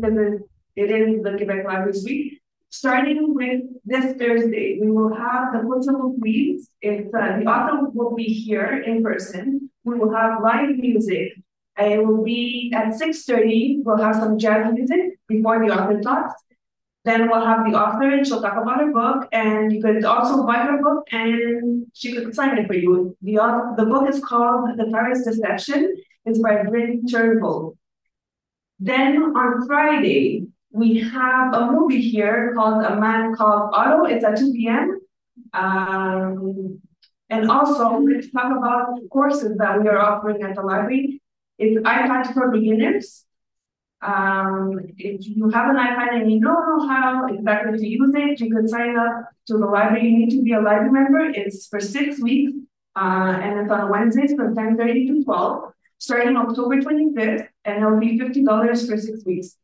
because it is the Quebec Language Week. Starting with this Thursday, we will have the Portable Reads. If the author will be here in person, we will have live music. It will be at 6:30, we'll have some jazz music before the author talks. Then we'll have the author and she'll talk about her book, and you could also buy her book and she could sign it for you. The book is called The Paris Deception. It's by Bryn Turnbull. Then on Friday, we have a movie here called A Man Called Otto. It's at 2 p.m. And also we're going to talk about courses that we are offering at the library. It's iPad for Beginners. If you have an iPad and you don't know how exactly to use it, you can sign up to the library. You need to be a library member. It's for 6 weeks, and it's on Wednesdays from 10:30 to 12, starting October 25th, and it'll be $50 for 6 weeks.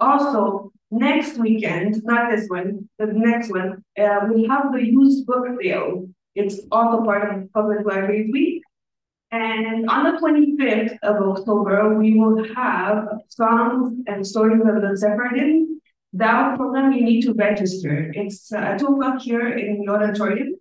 Also, next weekend, not this one, the next one, we have the used book sale. It's also part of Public Library Week. And on the 25th of October, we will have songs and stories of the Zeppelin. That program you need to register. It's at 2 o'clock here in the auditorium.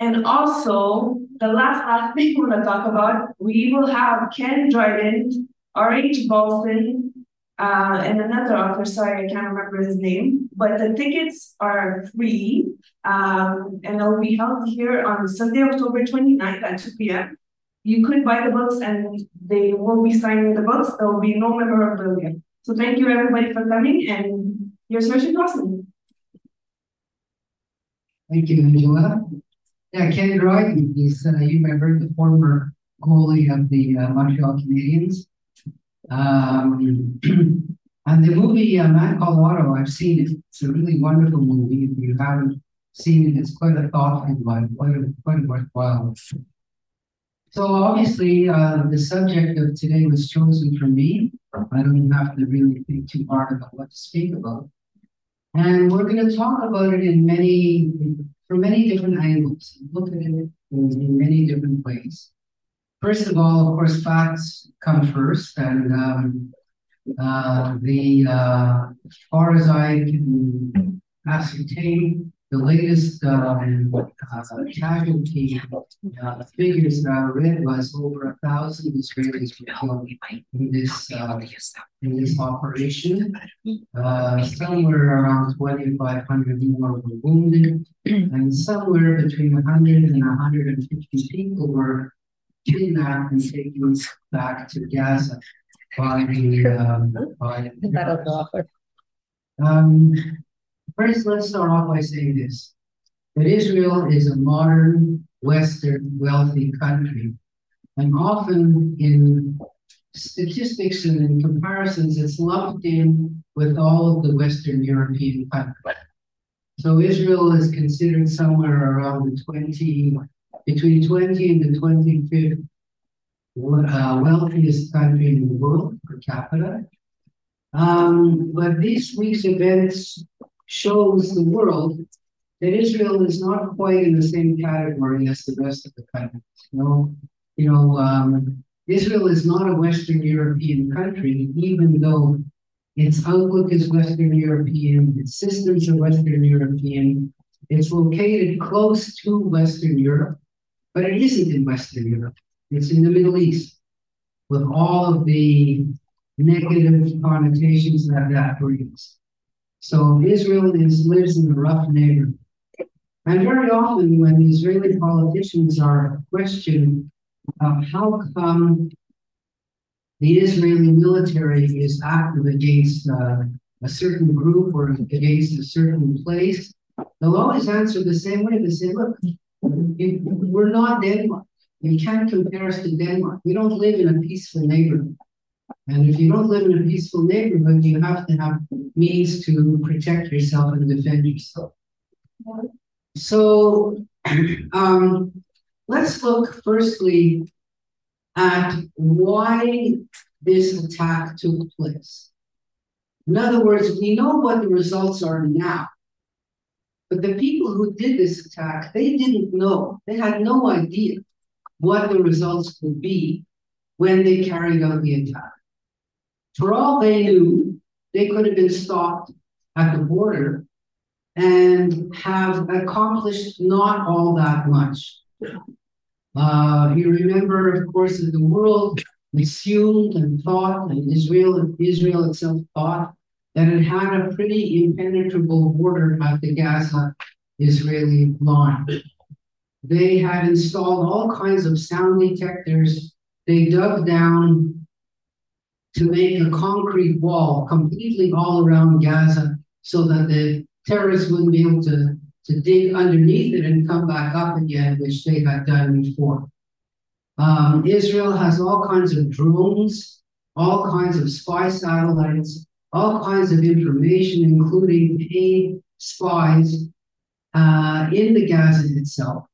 And also, the last thing we're going to talk about, we will have Ken Jordan, R.H. Balson, and another author, sorry, I can't remember his name, but the tickets are free, and they'll be held here on Sunday, October 29th at 2 p.m. You could buy the books and they will be signing the books. There will be no memorabilia. So thank you everybody for coming, and here's Richard Dawson. Thank you, Angela. Yeah, Ken Dryden, he's, you remember, the former goalie of the Montreal Canadiens. And the movie A Man Called Otto, I've seen it. It's a really wonderful movie. If you haven't seen it, it's quite a thoughtful one, quite worthwhile. So obviously, the subject of today was chosen for me. I don't even have to really think too hard about what to speak about. And we're going to talk about it in many, from many different angles, look at it in many different ways. First of all, of course, facts come first, and as far as I can ascertain, the latest casualty figures that I read was over 1,000 Israelis were killed in this operation. Somewhere around 2,500 more were wounded, and somewhere between 100 and 150 people were kidnapped and taken back to Gaza by the First, let's start off by saying this: that Israel is a modern, Western, wealthy country, and often in statistics and in comparisons, it's lumped in with all of the Western European countries. So Israel is considered somewhere around between 20 and the 25th wealthiest country in the world per capita. But this week's events shows the world that Israel is not quite in the same category as the rest of the countries. Israel is not a Western European country, even though its outlook is Western European, its systems are Western European, it's located close to Western Europe. But it isn't in Western Europe. It's in the Middle East, with all of the negative connotations that that brings. So Israel lives in a rough neighborhood. And very often when Israeli politicians are questioned of how come the Israeli military is active against a certain group or against a certain place, they'll always answer the same way. They say, look, we're not Denmark. You can't compare us to Denmark. We don't live in a peaceful neighborhood. And if you don't live in a peaceful neighborhood, you have to have means to protect yourself and defend yourself. So let's look firstly at why this attack took place. In other words, we know what the results are now. But the people who did this attack, they didn't know. They had no idea what the results would be when they carried out the attack. For all they knew, They could have been stopped at the border and have accomplished not all that much. You remember, of course, that the world assumed and thought, and Israel itself thought, that it had a pretty impenetrable border at the Gaza-Israeli line. They had installed all kinds of sound detectors. They dug down to make a concrete wall completely all around Gaza so that the terrorists wouldn't be able to dig underneath it and come back up again, which they had done before. Israel has all kinds of drones, all kinds of spy satellites, all kinds of information, including paid spies in the Gaza itself.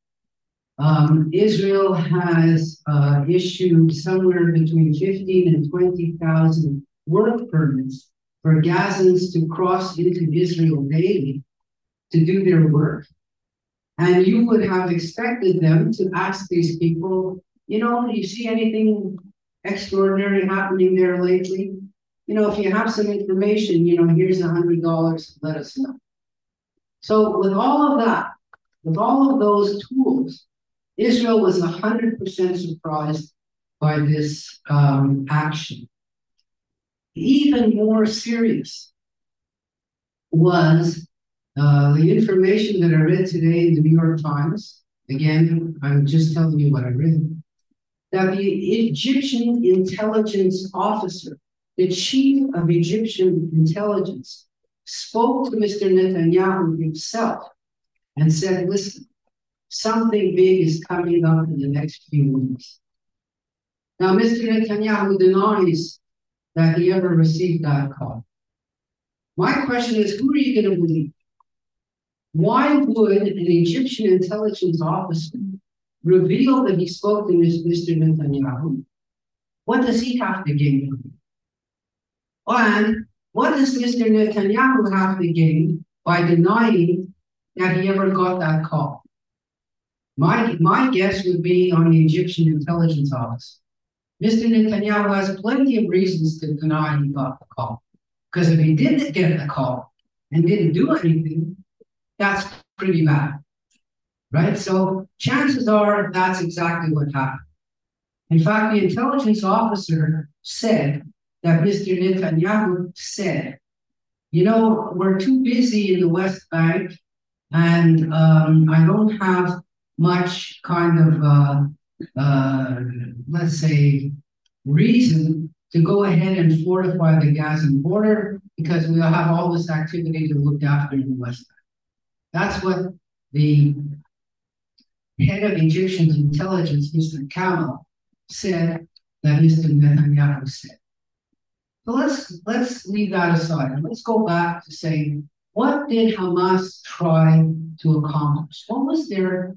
Israel has issued somewhere between 15,000 and 20,000 work permits for Gazans to cross into Israel daily to do their work. And you would have expected them to ask these people, you know, do you see anything extraordinary happening there lately? You know, if you have some information, you know, here's $100, let us know. So with all of that, with all of those tools, Israel was 100% surprised by this action. Even more serious was the information that I read today in the New York Times. Again, I'm just telling you what I read. That the Egyptian intelligence officer, the chief of Egyptian intelligence, spoke to Mr. Netanyahu himself and said, listen, something big is coming up in the next few weeks. Now, Mr. Netanyahu denies that he ever received that call. My question is, who are you going to believe? Why would an Egyptian intelligence officer reveal that he spoke to Mr. Netanyahu? What does he have to gain from it? And what does Mr. Netanyahu have to gain by denying that he ever got that call? My guess would be on the Egyptian intelligence office. Mr. Netanyahu has plenty of reasons to deny he got the call. Because if he didn't get the call and didn't do anything, that's pretty bad, right? So chances are that's exactly what happened. In fact, the intelligence officer said that Mr. Netanyahu said, you know, we're too busy in the West Bank and I don't have much kind of, let's say, reason to go ahead and fortify the Gaza border because we'll have all this activity to look after in the West Bank. That's what the head of Egyptian intelligence, Mr. Kamel, said that Mr. Netanyahu said. So let's leave that aside and let's go back to saying, what did Hamas try to accomplish? What was their,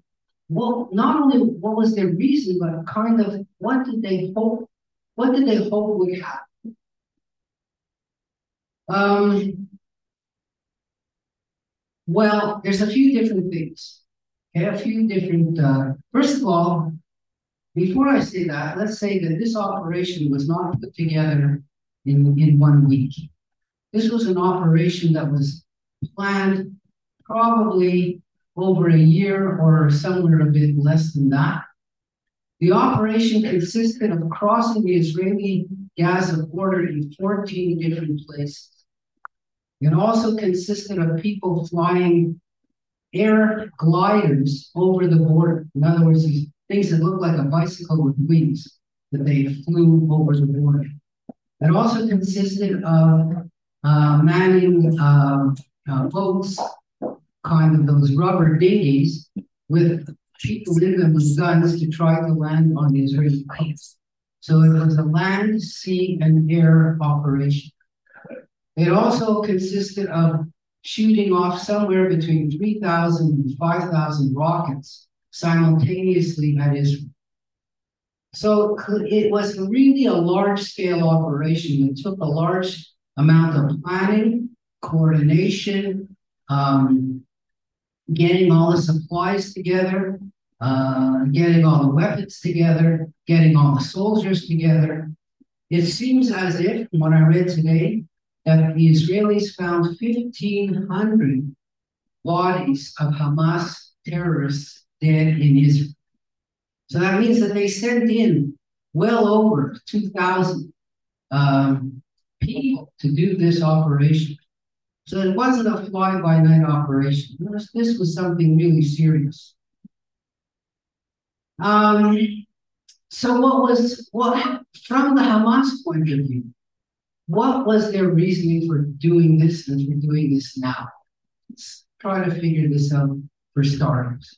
well, not only what was their reason, but kind of what did they hope? What did they hope would happen? Well, there's a few different things. Okay, a few different. First of all, before I say that, let's say that this operation was not put together in 1 week. This was an operation that was planned probably over a year or somewhere a bit less than that. The operation consisted of crossing the Israeli-Gaza border in 14 different places. It also consisted of people flying air gliders over the border. In other words, these things that look like a bicycle with wings that they flew over the border. It also consisted of manning boats, kind of those rubber dinghies, with people in them with guns to try to land on the Israeli plains. So it was a land, sea, and air operation. It also consisted of shooting off somewhere between 3,000 and 5,000 rockets simultaneously at Israel. So it was really a large-scale operation. It took a large amount of planning, coordination, getting all the supplies together, getting all the weapons together, getting all the soldiers together. It seems as if, from what I read today, that the Israelis found 1,500 bodies of Hamas terrorists dead in Israel. So that means that they sent in well over 2,000 people to do this operation. So it wasn't a fly-by-night operation. This was something really serious. So from the Hamas point of view, what was their reasoning for doing this and for doing this now? Let's try to figure this out for starters.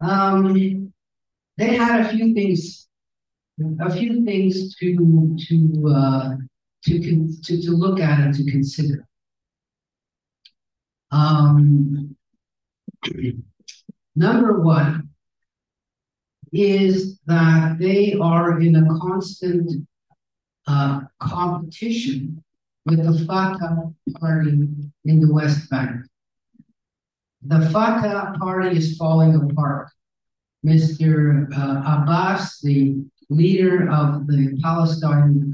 They had a few things to look at and to consider. Number one is that they are in a constant competition with the Fatah party in the West Bank. The Fatah party is falling apart. Mr. Abbas, the leader of the Palestine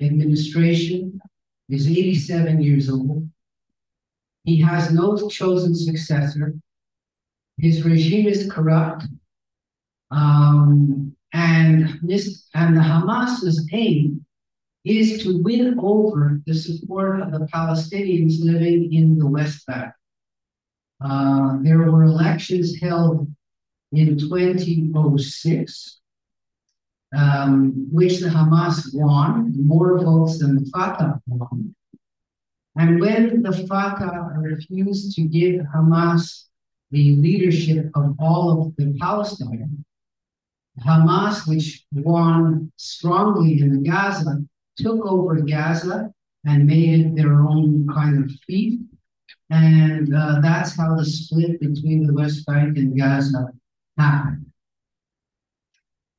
administration, is 87 years old. He has no chosen successor. His regime is corrupt. And the Hamas's aim is to win over the support of the Palestinians living in the West Bank. There were elections held in 2006, which the Hamas won, more votes than the Fatah won. And when the Fatah refused to give Hamas the leadership of all of the Palestine, Hamas, which won strongly in the Gaza, took over Gaza and made it their own kind of fief. And that's how the split between the West Bank and Gaza happened.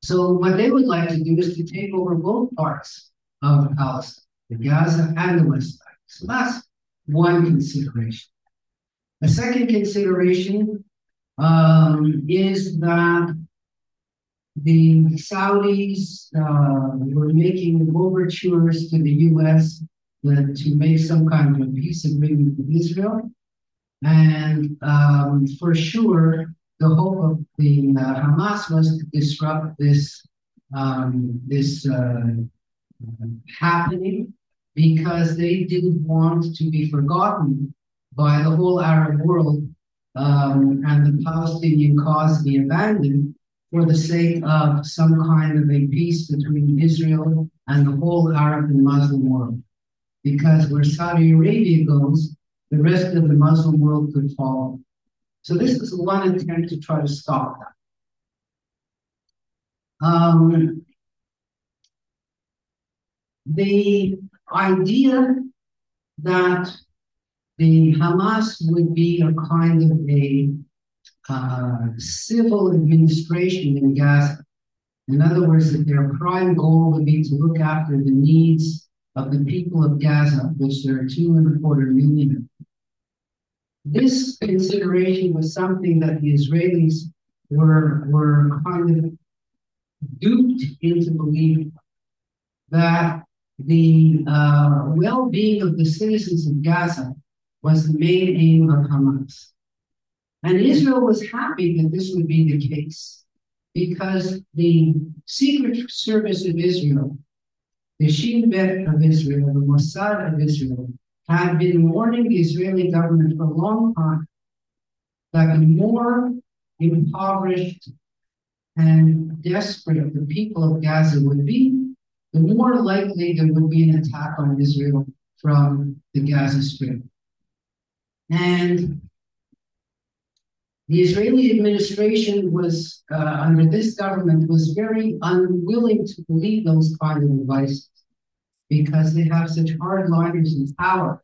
So what they would like to do is to take over both parts of Palestine, the Gaza and the West Bank. So that's one consideration. A second consideration is that the Saudis were making overtures to the U.S. to make some kind of a peace agreement with Israel. And for sure, the hope of the Hamas was to disrupt this, happening, because they didn't want to be forgotten by the whole Arab world and the Palestinian cause be abandoned for the sake of some kind of a peace between Israel and the whole Arab and Muslim world. Because where Saudi Arabia goes, the rest of the Muslim world could follow. So this is one attempt to try to stop that. The idea that the Hamas would be a kind of a civil administration in Gaza. In other words, that their prime goal would be to look after the needs of the people of Gaza, which there are 2.25 million. This consideration was something that the Israelis were kind of duped into believing that the well-being of the citizens of Gaza was the main aim of Hamas. And Israel was happy that this would be the case, because the Secret Service of Israel, the Shin Bet of Israel, the Mossad of Israel, had been warning the Israeli government for a long time that the more impoverished and desperate the people of Gaza would be, the more likely there would be an attack on Israel from the Gaza Strip. And the Israeli administration was, under this government, was very unwilling to believe those kind of advice, because they have such hardliners in power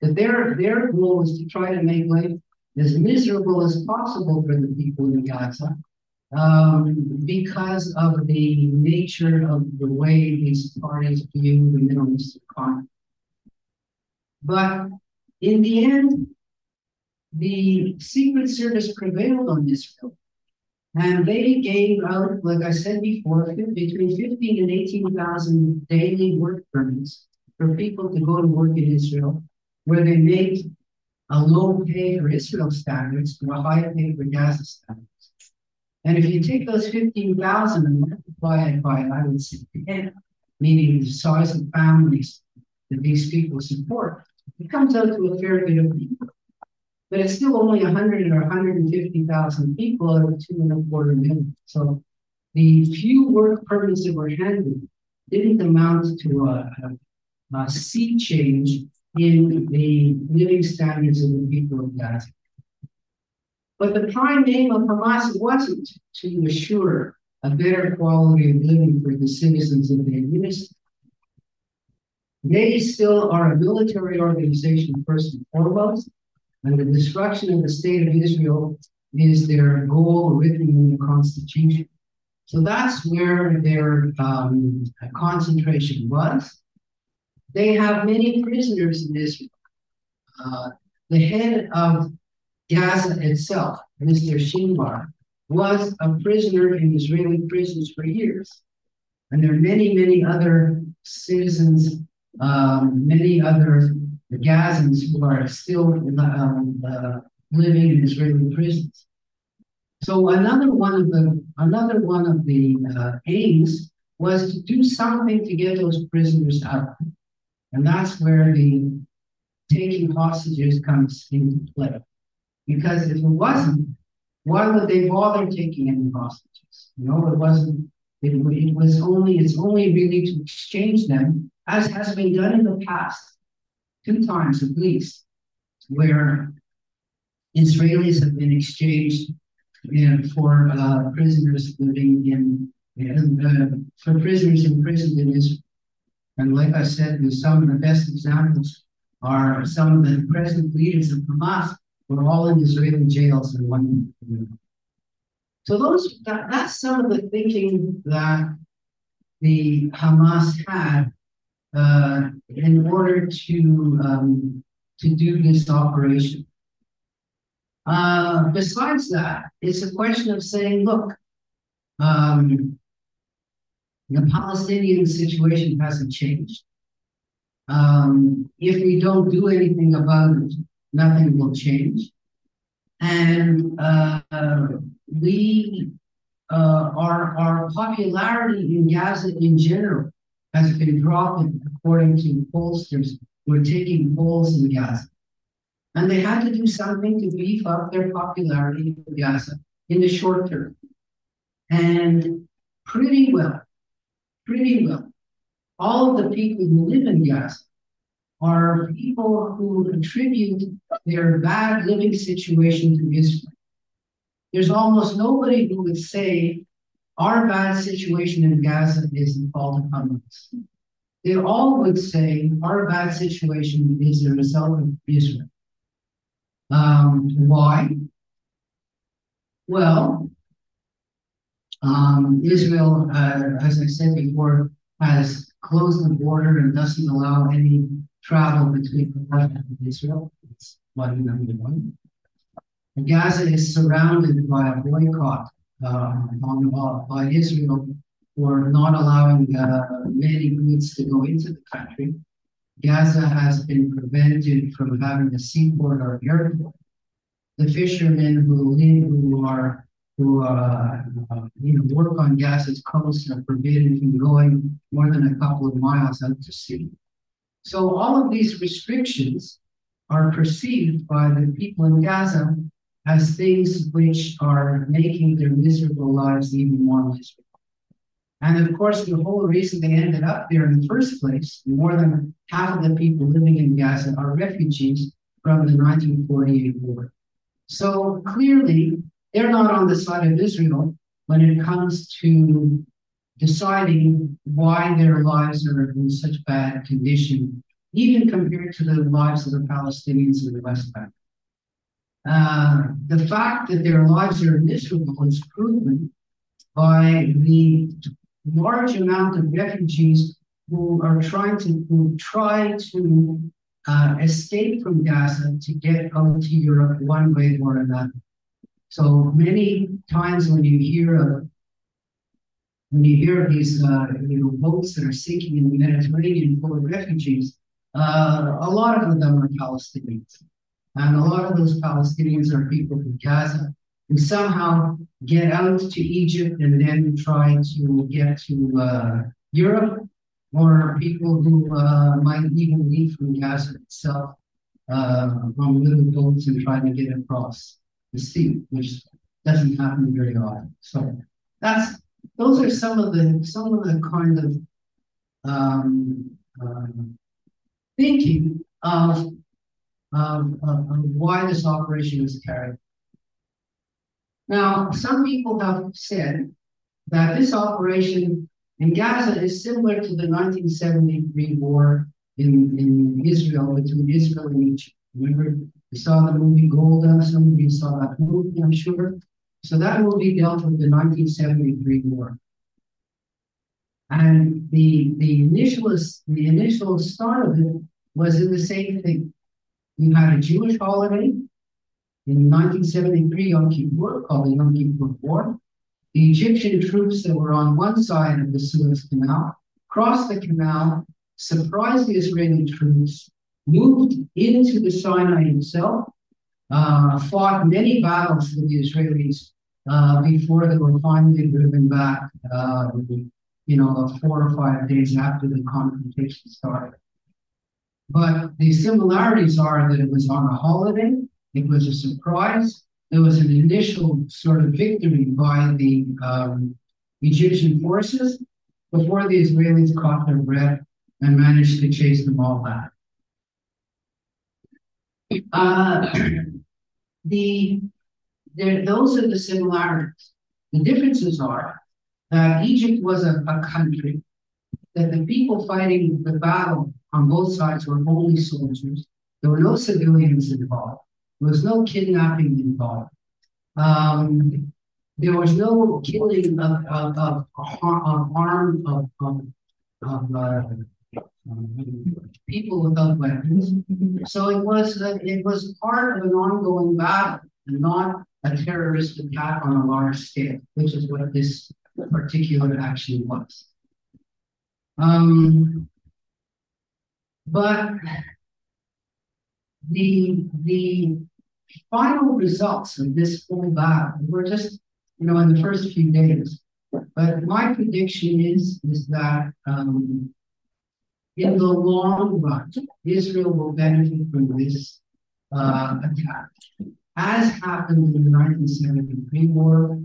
that their goal is to try to make life as miserable as possible for the people in Gaza, because of the nature of the way these parties view the Middle Eastern conflict. But in the end, the Secret Service prevailed on Israel, and they gave out, like I said before, between 15,000 and 18,000 daily work permits for people to go to work in Israel, where they make a low pay for Israel standards and a higher pay for Gaza standards. And if you take those 15,000 and multiply it by, I would say, 10, meaning the size of families that these people support, it comes out to a fair bit of people. But it's still only 100 or 150,000 people out of 2.25 million. So the few work permits that were handed didn't amount to a sea change in the living standards of the people of Gaza. But the prime aim of Hamas wasn't to assure a better quality of living for the citizens of their units. They still are a military organization, first and foremost, and the destruction of the state of Israel is their goal written in the Constitution. So that's where their concentration was. They have many prisoners in Israel. The head of Gaza itself, Mr. Sinwar, was a prisoner in Israeli prisons for years. And there are many, many other citizens, many other Gazans who are still living in Israeli prisons. So another one of the aims was to do something to get those prisoners out. And that's where the taking hostages comes into play. Because if it wasn't, why would they bother taking any hostages? You know, it wasn't, it's only really to exchange them, as has been done in the past, 2 times at least, where Israelis have been exchanged, you know, for prisoners living in, for prisoners imprisoned in Israel. And like I said, some of the best examples are some of the present leaders of Hamas were all in Israeli jails in one. So that's some of the thinking that the Hamas had in order to do this operation. Besides that, it's a question of saying, look, the Palestinian situation hasn't changed. If we don't do anything about it, nothing will change. And our popularity in Gaza in general has been dropping, according to pollsters who are taking polls in Gaza. And they had to do something to beef up their popularity in Gaza in the short term. And pretty well, all of the people who live in Gaza are people who attribute their bad living situation to Israel. There's almost nobody who would say our bad situation in Gaza is the fault of Hamas. They all would say our bad situation is the result of Israel. Why? Well, Israel, as I said before, has closed the border and doesn't allow any travel between Qatar and Israel. That's one, number one. And Gaza is surrounded by a boycott by Israel for not allowing many goods to go into the country. Gaza has been prevented from having a seaport or airport. The fishermen who work on Gaza's coast are forbidden from going more than a couple of miles out to sea. So all of these restrictions are perceived by the people in Gaza as things which are making their miserable lives even more miserable. And of course, the whole reason they ended up there in the first place, more than half of the people living in Gaza are refugees from the 1948 war. So clearly, they're not on the side of Israel when it comes to deciding why their lives are in such bad condition, even compared to the lives of the Palestinians in the West Bank. The fact that their lives are miserable is proven by the large amount of refugees who try to escape from Gaza to get out to Europe one way or another. So many times when you hear of when you hear these boats that are sinking in the Mediterranean full of refugees, a lot of them are Palestinians. And a lot of those Palestinians are people from Gaza who somehow get out to Egypt and then try to get to Europe, or people who might even leave from Gaza itself on little boats and try to get across the sea, which doesn't happen very often. So that's those are some of the kind of thinking of why this operation was carried. Now, some people have said that this operation in Gaza is similar to the 1973 war in Israel, between Israel and Egypt. Remember, we saw the movie Golda, some of you saw that movie, I'm sure. So that movie dealt with the 1973 war. And the initial start of it was in the same thing. You had a Jewish holiday in 1973, Yom Kippur, called the Yom Kippur War. The Egyptian troops that were on one side of the Suez Canal crossed the canal, surprised the Israeli troops, moved into the Sinai itself, fought many battles with the Israelis before they were finally driven back, 4 or 5 days after the confrontation started. But the similarities are that it was on a holiday, it was a surprise, there was an initial sort of victory by the Egyptian forces before the Israelis caught their breath and managed to chase them all back. Those are the similarities. The differences are that Egypt was a country, that the people fighting the battle on both sides were only soldiers. There were no civilians involved. There was no kidnapping involved. There was no killing of people without weapons. So it was part of an ongoing battle and not a terrorist attack on a large scale, which is what this particular action was. But the final results of this whole battle were just, in the first few days. But my prediction is that in the long run, Israel will benefit from this attack, as happened in the 1973 war,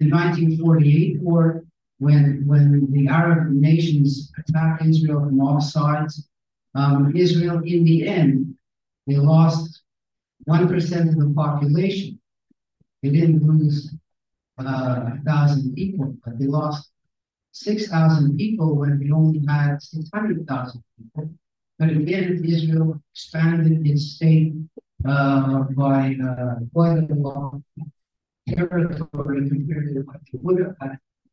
the 1948 war, when the Arab nations attacked Israel from all sides. Israel, in the end, they lost 1% of the population. They didn't lose 1,000 people, but they lost 6,000 people when they only had 600,000 people. But again, Israel expanded its state by quite a long territory compared to what they would have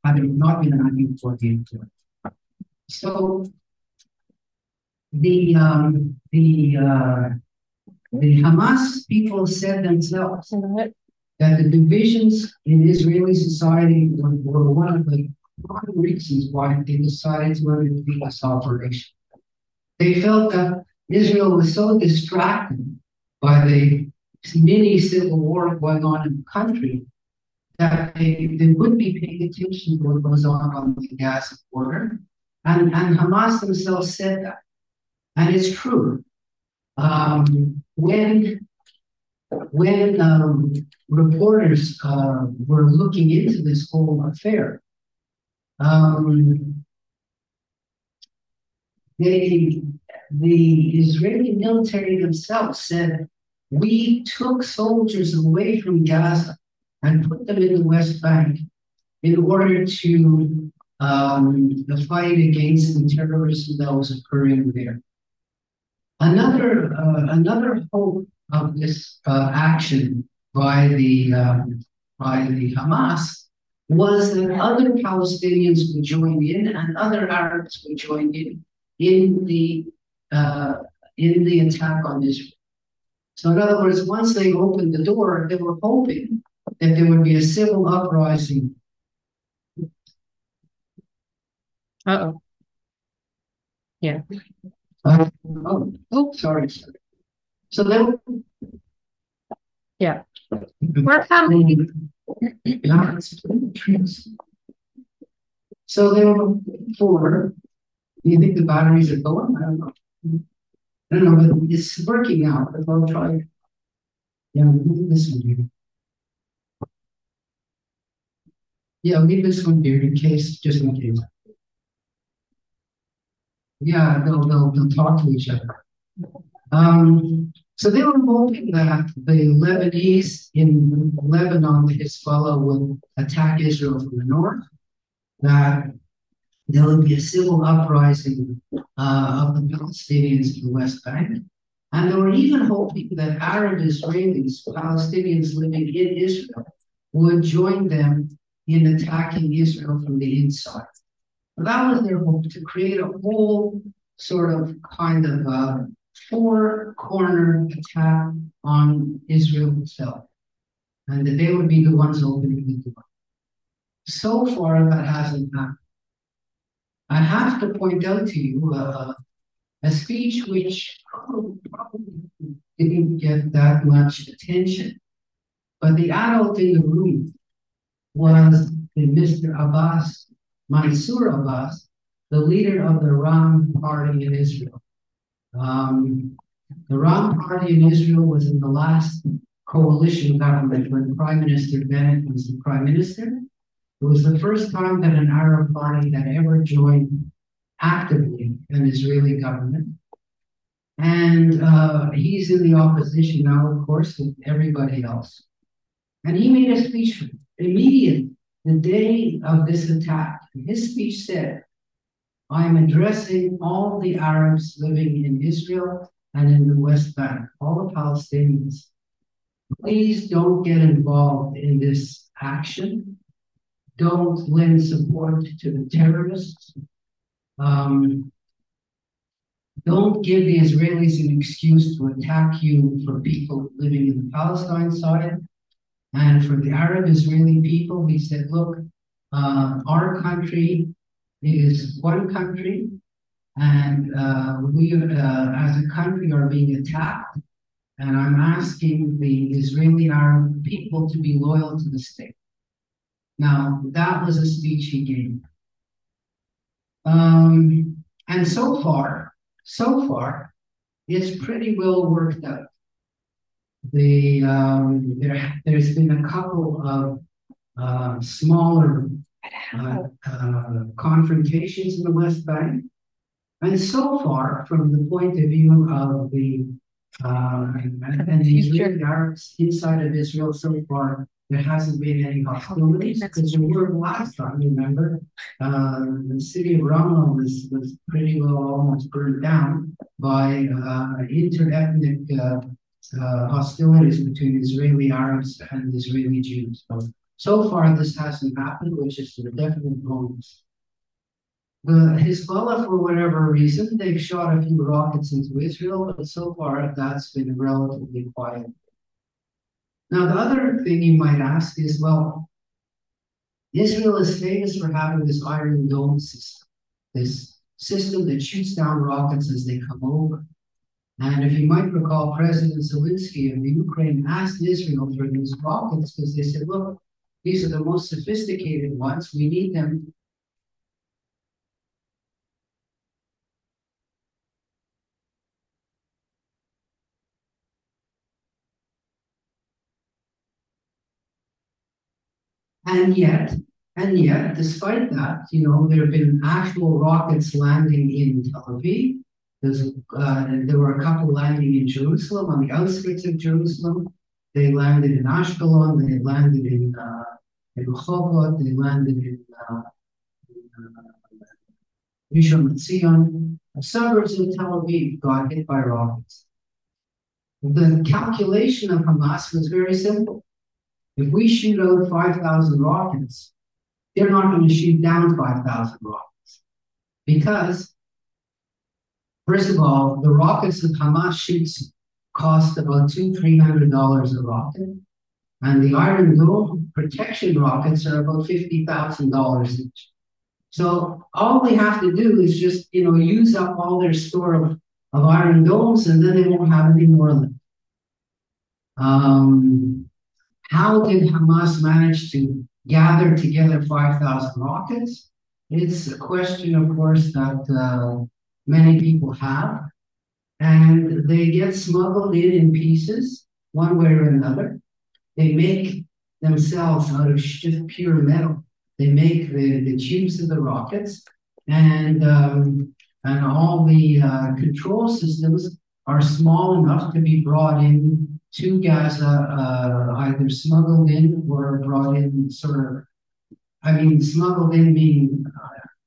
had it not been a 1948 war. So the Hamas people said themselves that the divisions in Israeli society were one of the common reasons why they decided to undertake this operation. They felt that Israel was so distracted by the mini civil war going on in the country that they wouldn't be paying attention to what goes on the Gaza border. And Hamas themselves said that. And it's true. When reporters were looking into this whole affair, the Israeli military themselves said, "We took soldiers away from Gaza and put them in the West Bank in order to fight against the terrorism that was occurring there." Another hope of this action by the Hamas was that other Palestinians would join in and other Arabs would join in the attack on Israel. So in other words, once they opened the door, they were hoping that there would be a civil uprising. Uh-oh. Yeah. Oh, sorry. So then, yeah. We're coming. So they were forward. Do you think the batteries are going? I don't know. I don't know, but it's working out. But I'll try. Yeah, leave this one here. Yeah, leave this one here in case, just in case. Yeah, they'll talk to each other. So they were hoping that the Lebanese in Lebanon, the Hezbollah, would attack Israel from the north, that there would be a civil uprising of the Palestinians in the West Bank. And they were even hoping that Arab Israelis, Palestinians living in Israel, would join them in attacking Israel from the inside. That was their hope, to create a whole sort of kind of four-corner attack on Israel itself, and that they would be the ones opening the door. So far, that hasn't happened. I have to point out to you a speech which probably didn't get that much attention, but the adult in the room was Mr. Abbas, Mansour Abbas, the leader of the Ram Party in Israel. The Ram Party in Israel was in the last coalition government when Prime Minister Bennett was the Prime Minister. It was the first time that an Arab party that ever joined actively an Israeli government. And he's in the opposition now, of course, with everybody else. And he made a speech immediately the day of this attack. His speech said, "I'm addressing all the Arabs living in Israel and in the West Bank, all the Palestinians. Please don't get involved in this action. Don't lend support to the terrorists. Don't give the Israelis an excuse to attack you for people living in the Palestine side." And for the Arab Israeli people, he said, look, our country is one country, and we as a country are being attacked. And I'm asking the Israeli Arab people to be loyal to the state. Now, that was a speech he gave. And so far, it's pretty well worked out. There's been a couple of smaller confrontations in the West Bank. And so far, from the point of view of the Israeli Arabs inside of Israel, so far, there hasn't been any hostilities, because there were last time, remember? The city of Ramallah was pretty well almost burned down by inter-ethnic hostilities between Israeli Arabs and Israeli Jews. So far, this hasn't happened, which is the definite bonus. The Hezbollah, for whatever reason, they've shot a few rockets into Israel, but so far, that's been relatively quiet. Now, the other thing you might ask is, well, Israel is famous for having this Iron Dome system, this system that shoots down rockets as they come over. And if you might recall, President Zelensky of Ukraine asked Israel for these rockets because they said, look, these are the most sophisticated ones. We need them. And yet, despite that, there have been actual rockets landing in Tel Aviv. There were a couple landing in Jerusalem, on the outskirts of Jerusalem. They landed in Ashkelon, they landed in Rehovot, they landed in Rishon LeZion. Suburbs of Tel Aviv got hit by rockets. The calculation of Hamas was very simple. If we shoot out 5,000 rockets, they're not going to shoot down 5,000 rockets. Because, first of all, the rockets that Hamas shoots cost about $200-$300 a rocket. And the Iron Dome protection rockets are about $50,000 each. So all we have to do is just, you know, use up all their store of Iron Domes, and then they won't have any more left. How did Hamas manage to gather together 5,000 rockets? It's a question, of course, that many people have. And they get smuggled in pieces, one way or another. They make themselves out of just pure metal. They make the tubes of the rockets, and all the control systems are small enough to be brought in to Gaza, either smuggled in or brought in smuggled in being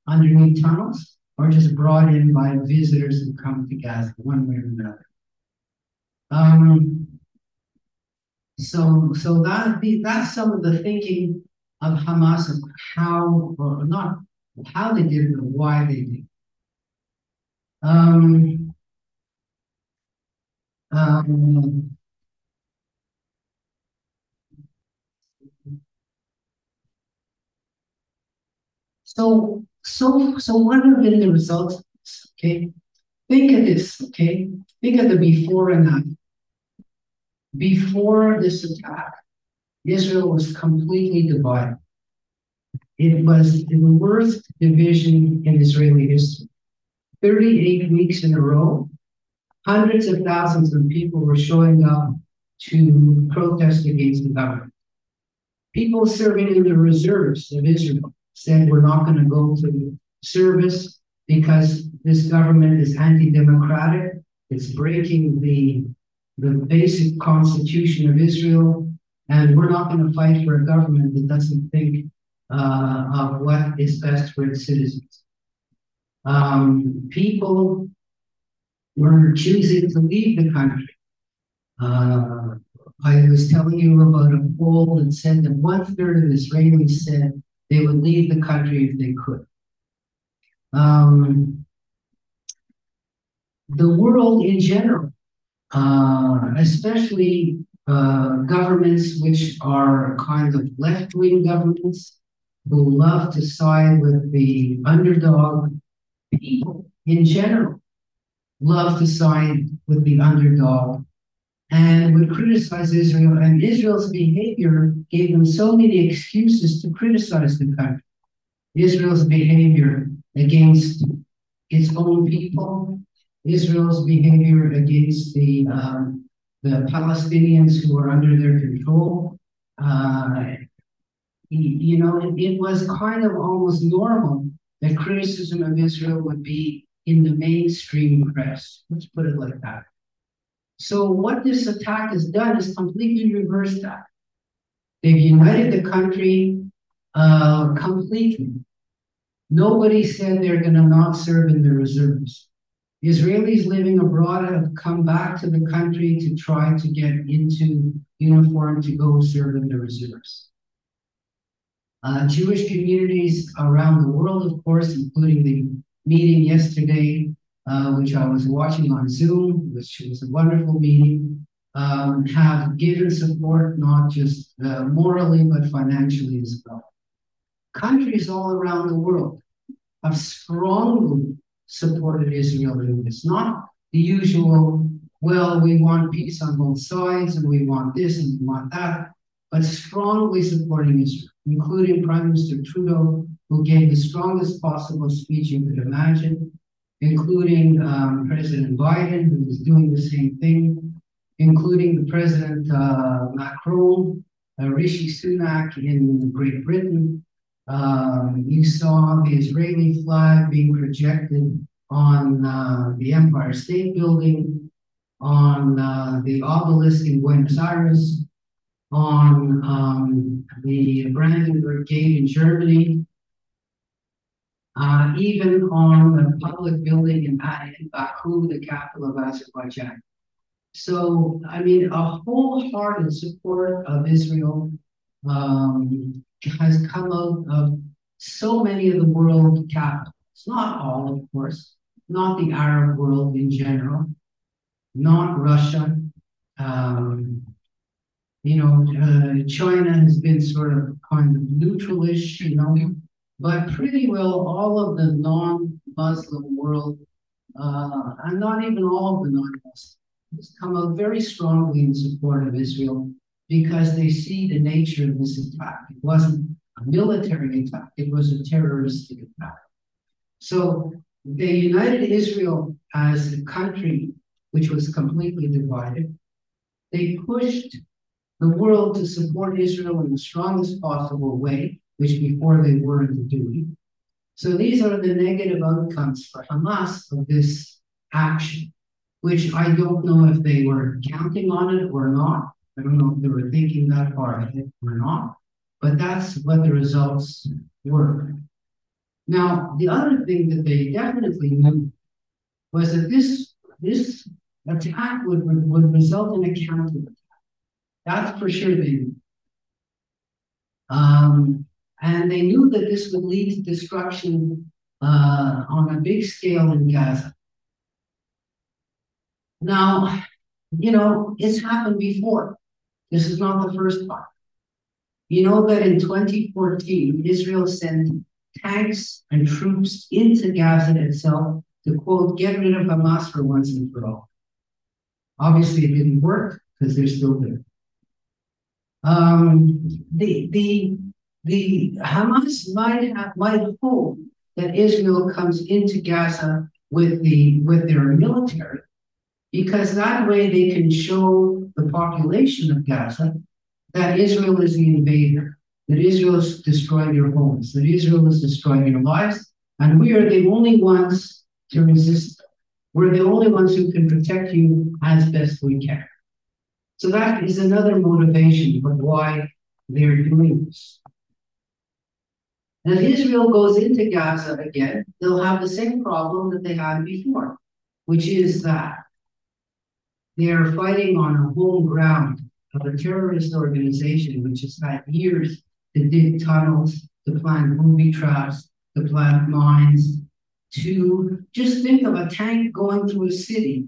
underneath tunnels, or just brought in by visitors who come to Gaza one way or another. So that's some of the thinking of Hamas, of how, or not how they did it, but why they did it. So what have been the results of this, okay? Think of this, okay? Think of the before and after. Before this attack, Israel was completely divided. It was the worst division in Israeli history. 38 weeks in a row, hundreds of thousands of people were showing up to protest against the government. People serving in the reserves of Israel said, we're not going to go to service because this government is anti-democratic. It's breaking the basic constitution of Israel, and we're not going to fight for a government that doesn't think of what is best for its citizens. People were choosing to leave the country. I was telling you about a poll that said that 1/3 of Israelis said they would leave the country if they could. The world in general, especially governments which are kind of left-wing governments who love to side with the underdog, people in general love to side with the underdog and would criticize Israel. And Israel's behavior gave them so many excuses to criticize the country. Israel's behavior against its own people, Israel's behavior against the Palestinians who were under their control. It was kind of almost normal that criticism of Israel would be in the mainstream press. Let's put it like that. So what this attack has done is completely reversed that. They've united the country completely. Nobody said they're going to not serve in the reserves. Israelis living abroad have come back to the country to try to get into uniform to go serve in the reserves. Jewish communities around the world, of course, including the meeting yesterday, which I was watching on Zoom, which was a wonderful meeting, have given support, not just morally, but financially as well. Countries all around the world have strongly supported Israel in this. Not the usual, well, we want peace on both sides, and we want this, and we want that, but strongly supporting Israel, including Prime Minister Trudeau, who gave the strongest possible speech you could imagine, including President Biden, who was doing the same thing, including the President Macron, Rishi Sunak in Great Britain. You saw the Israeli flag being projected on the Empire State Building, on the obelisk in Buenos Aires, on the Brandenburg Gate in Germany, even on the public building in Baku, the capital of Azerbaijan. So, a wholehearted support of Israel has come out of so many of the world capitals. Not all, of course, not the Arab world in general, not Russia, China has been sort of kind of neutral-ish, but pretty well all of the non-Muslim world, and not even all of the non-Muslims, has come out very strongly in support of Israel because they see the nature of this attack. It wasn't a military attack, it was a terroristic attack. So they united Israel as a country which was completely divided. They pushed the world to support Israel in the strongest possible way, which before they weren't doing. So these are the negative outcomes for Hamas of this action, which I don't know if they were counting on it or not. I don't know if they were thinking that far ahead or not, but that's what the results were. Now, the other thing that they definitely knew was that this attack would result in a counterattack. That's for sure they knew. And they knew that this would lead to destruction on a big scale in Gaza. Now, it's happened before. This is not the first time. You know that in 2014, Israel sent tanks and troops into Gaza itself to, quote, get rid of Hamas for once and for all. Obviously, it didn't work because they're still there. The Hamas might hope that Israel comes into Gaza with their military, because that way they can show the population of Gaza that Israel is the invader, that Israel has destroyed your homes, that Israel has destroyed your lives, and we are the only ones to resist. We're the only ones who can protect you as best we can. So that is another motivation for why they're doing this. And if Israel goes into Gaza again, they'll have the same problem that they had before, which is that they're fighting on a home ground of a terrorist organization, which has had years to dig tunnels, to plant booby traps, to plant mines, to just think of a tank going through a city.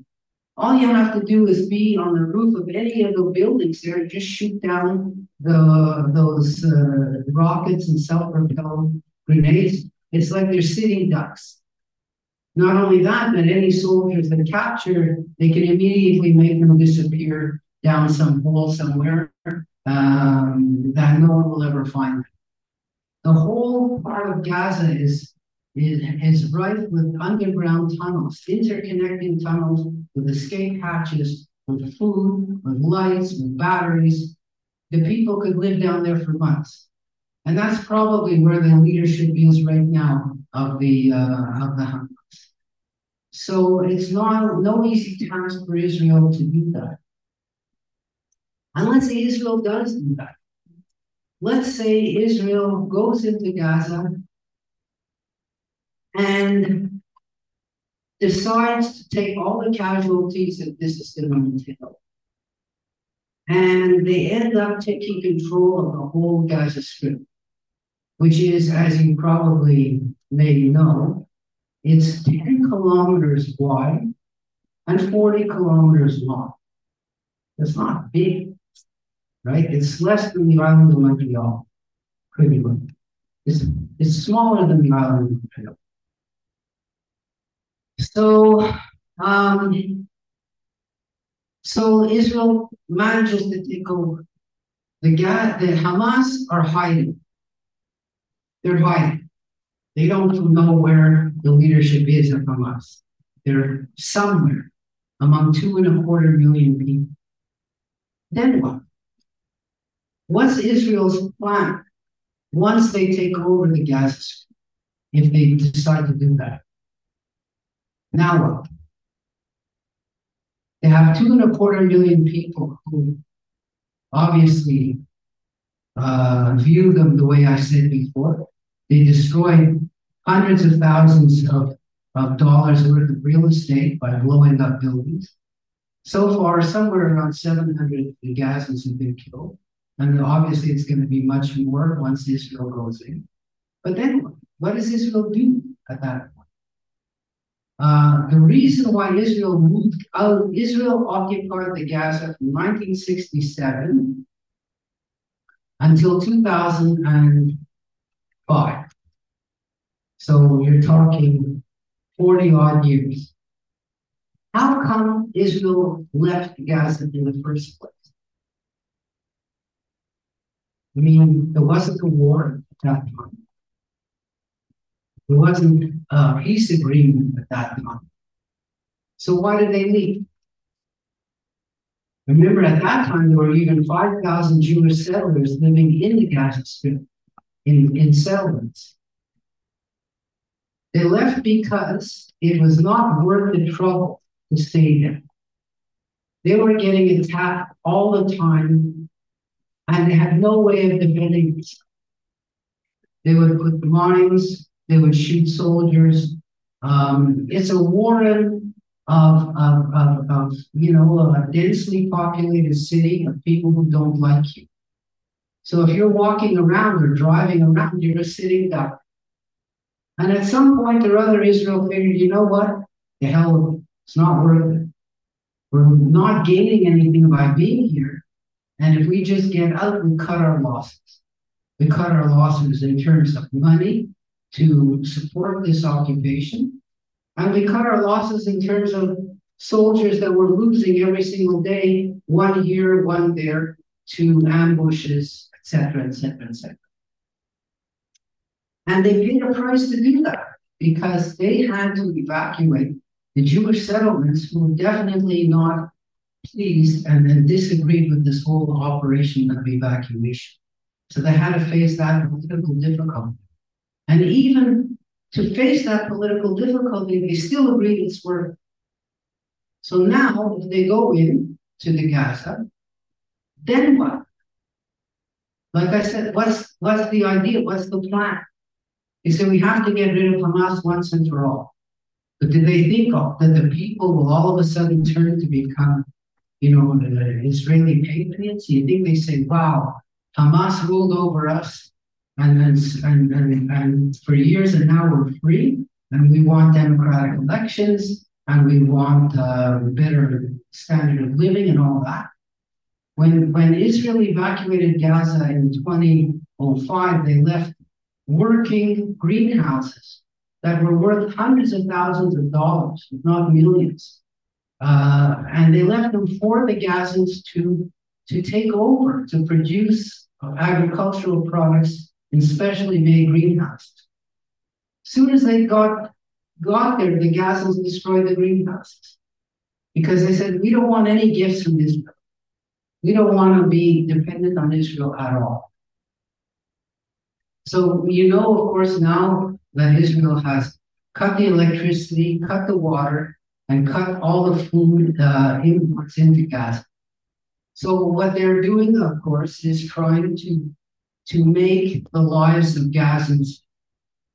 All you have to do is be on the roof of any of the buildings there and just shoot down those rockets and self-propelled grenades. It's like they're sitting ducks. Not only that, but any soldiers that capture, they can immediately make them disappear down some hole somewhere that no one will ever find. The whole part of Gaza is rife with underground tunnels, interconnecting tunnels with escape hatches, with food, with lights, with batteries. The people could live down there for months. And that's probably where the leadership is right now of the Hamas. So it's no easy task for Israel to do that. And let's say Israel does do that. Let's say Israel goes into Gaza and decides to take all the casualties that this is going to entail. And they end up taking control of the whole Gaza Strip, which is, as you probably may know, it's 10 kilometers wide and 40 kilometers long. It's not big, right? It's less than the island of Montreal, pretty much. It's smaller than the island of Montreal. So, Israel manages to take over. The Hamas are hiding. They're hiding. They don't know where the leadership is of Hamas. They're somewhere among 2.25 million people. Then what? What's Israel's plan once they take over the Gaza Strip, if they decide to do that? Now what? They have 2.25 million people who obviously view them the way I said before. They destroy hundreds of thousands of dollars worth of real estate by blowing up buildings. So far, somewhere around 700 Gazans have been killed. And obviously it's going to be much more once Israel goes in. But then what does Israel do at that point? The reason why Israel occupied the Gaza from 1967 until 2005. So you're talking 40 odd years. How come Israel left Gaza in the first place? I mean, there wasn't a war at that time. There wasn't a peace agreement at that time. So why did they leave? Remember, at that time, there were even 5,000 Jewish settlers living in the Gaza Strip, in settlements. They left because it was not worth the trouble to stay there. They were getting attacked all the time, and they had no way of defending themselves. They would put mines, they would shoot soldiers. It's a warren of you know, a densely populated city of people who don't like you. So if you're walking around or driving around, you're a sitting duck. And at some point or other, Israel figured, you know what? The hell, it's not worth it. We're not gaining anything by being here. And if we just get out, we cut our losses. We cut our losses in terms of money to support this occupation. And we cut our losses in terms of soldiers that we're losing every single day, one here, one there, to ambushes, et cetera, et cetera, et cetera. And they paid a price to do that because they had to evacuate the Jewish settlements who were definitely not pleased and disagreed with this whole operation of evacuation. So they had to face that political difficulty. And even to face that political difficulty, they still agreed it's worth it. So now, if they go in to the Gaza, then what? Like I said, what's the idea? What's the plan? They said, we have to get rid of Hamas once and for all. But did they think that the people will all of a sudden turn to become, you know, Israeli patriots? You think they say, wow, Hamas ruled over us and for years, and now we're free, and we want democratic elections, and we want a better standard of living and all that. When Israel evacuated Gaza in 2005, they left working greenhouses that were worth hundreds of thousands of dollars, if not millions. And they left them for the Gazans to take over, to produce agricultural products in specially made greenhouses. As soon as they got there, the Gazans destroyed the greenhouses because they said, we don't want any gifts from Israel. We don't want to be dependent on Israel at all. So you know, of course, now that Israel has cut the electricity, cut the water, and cut all the food imports into Gaza. So what they're doing, of course, is trying to make the lives of Gazans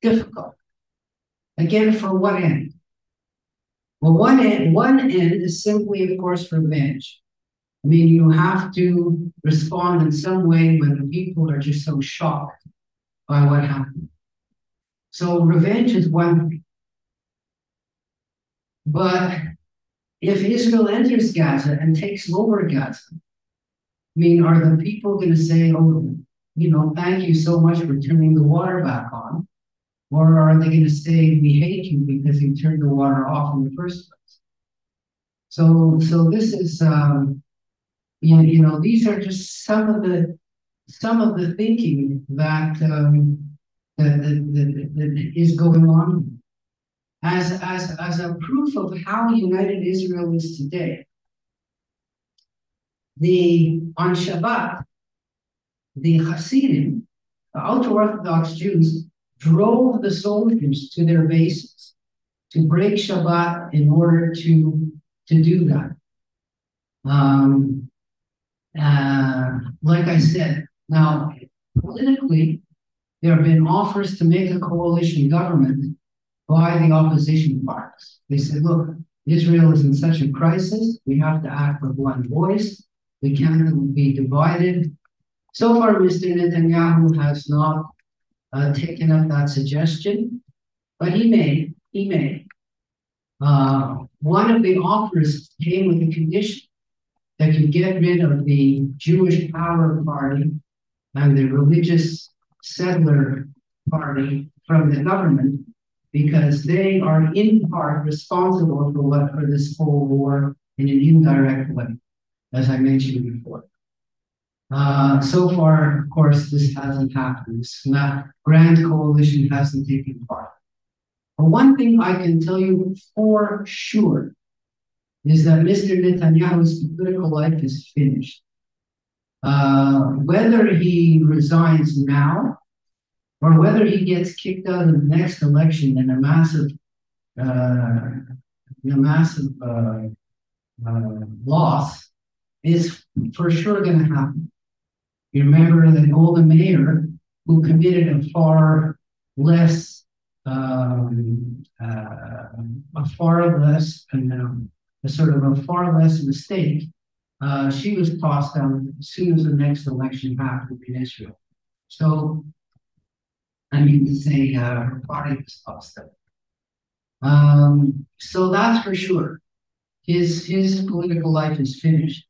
difficult. Again, for what end? Well, one end is simply, of course, revenge. I mean, you have to respond in some way when the people are just so shocked by what happened. So revenge is one thing. But if Israel enters Gaza and takes over Gaza, I mean, are the people going to say, oh, you know, thank you so much for turning the water back on? Or are they going to say, we hate you because you turned the water off in the first place? So this is, you know, these are just some of the thinking that is going on as a proof of how united Israel is today. On Shabbat, the Hasidim, the ultra-Orthodox Jews, drove the soldiers to their bases to break Shabbat in order to do that. Like I said, now, politically, there have been offers to make a coalition government by the opposition parties. They said, look, Israel is in such a crisis. We have to act with one voice. We can't be divided. So far, Mr. Netanyahu has not taken up that suggestion, but he may. One of the offers came with a condition that you get rid of the Jewish Power Party and the religious settler party from the government, because they are in part responsible for this whole war in an indirect way, as I mentioned before. So far, of course, this hasn't happened. This grand coalition hasn't taken part. But one thing I can tell you for sure is that Mr. Netanyahu's political life is finished. Whether he resigns now or whether he gets kicked out of the next election in a massive loss is for sure going to happen. You remember that Golda Meir, who committed a far less mistake, she was tossed out as soon as the next election happened in Israel. So, I mean to say, her party was tossed out. So that's for sure. His political life is finished.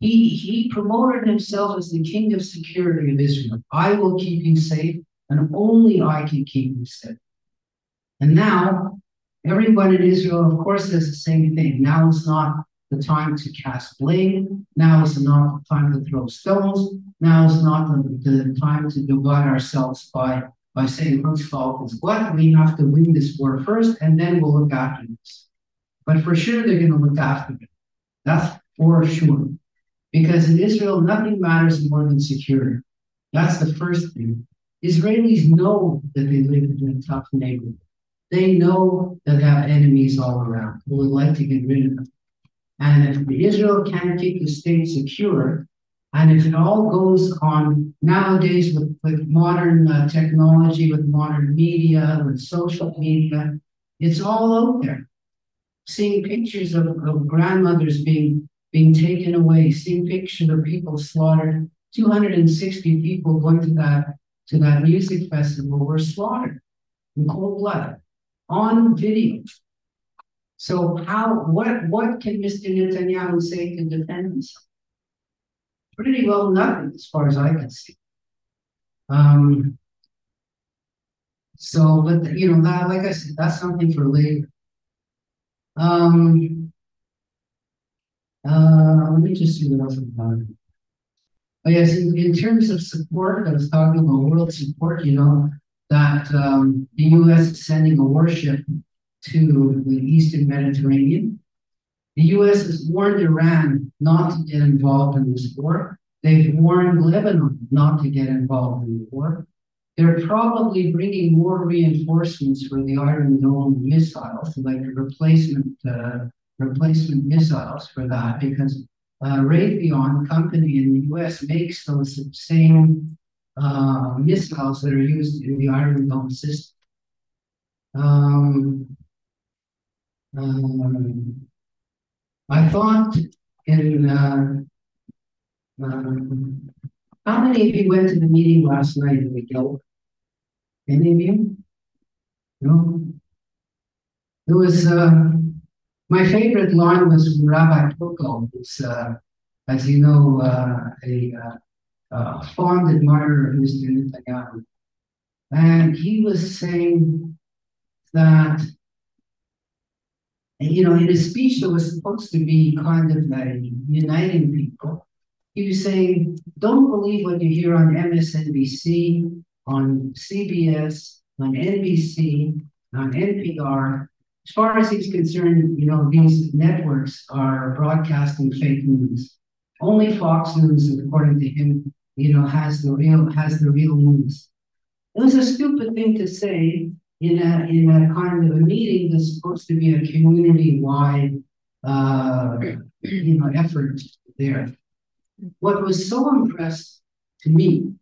He promoted himself as the king of security of Israel. I will keep you safe, and only I can keep you safe. And now, everyone in Israel, of course, says the same thing. Now it's not the time to cast blame. Now it's not the time to throw stones. Now it's not the time to divide ourselves by saying whose fault is what. We have to win this war first, and then we'll look after this. But for sure, they're going to look after it. That's for sure. Because in Israel, nothing matters more than security. That's the first thing. Israelis know that they live in a tough neighborhood. They know that they have enemies all around who would like to get rid of them. And if Israel can keep the state secure, and if it all goes on nowadays with modern technology, with modern media, with social media, it's all out there. Seeing pictures of grandmothers being taken away, seeing pictures of people slaughtered. 260 people going to that music festival were slaughtered in cold blood on video. So what can Mr. Netanyahu say to defend himself? Pretty well nothing, as far as I can see. But you know, that, like I said, that's something for later. Let me just see what else about it. Oh, yes, in terms of support, I was talking about world support, you know, that the U.S. is sending a warship to the Eastern Mediterranean. The U.S. has warned Iran not to get involved in this war. They've warned Lebanon not to get involved in the war. They're probably bringing more reinforcements for the Iron Dome missiles, like replacement missiles for that, because Raytheon company in the U.S. makes those same missiles that are used in the Iron Dome system. I thought in how many of you went to the meeting last night in the Guild? Any of you? No? It was my favorite line was from Rabbi Toko, who's, as you know, a fond admirer of Mr. Netanyahu. And he was saying that, you know, in a speech that was supposed to be kind of like uniting people, he was saying, don't believe what you hear on MSNBC, on CBS, on NBC, on NPR. As far as he's concerned, you know, these networks are broadcasting fake news. Only Fox News, according to him, you know, has the real news. It was a stupid thing to say in a kind of a meeting that's supposed to be a community-wide you know, effort there. What was so impressed to me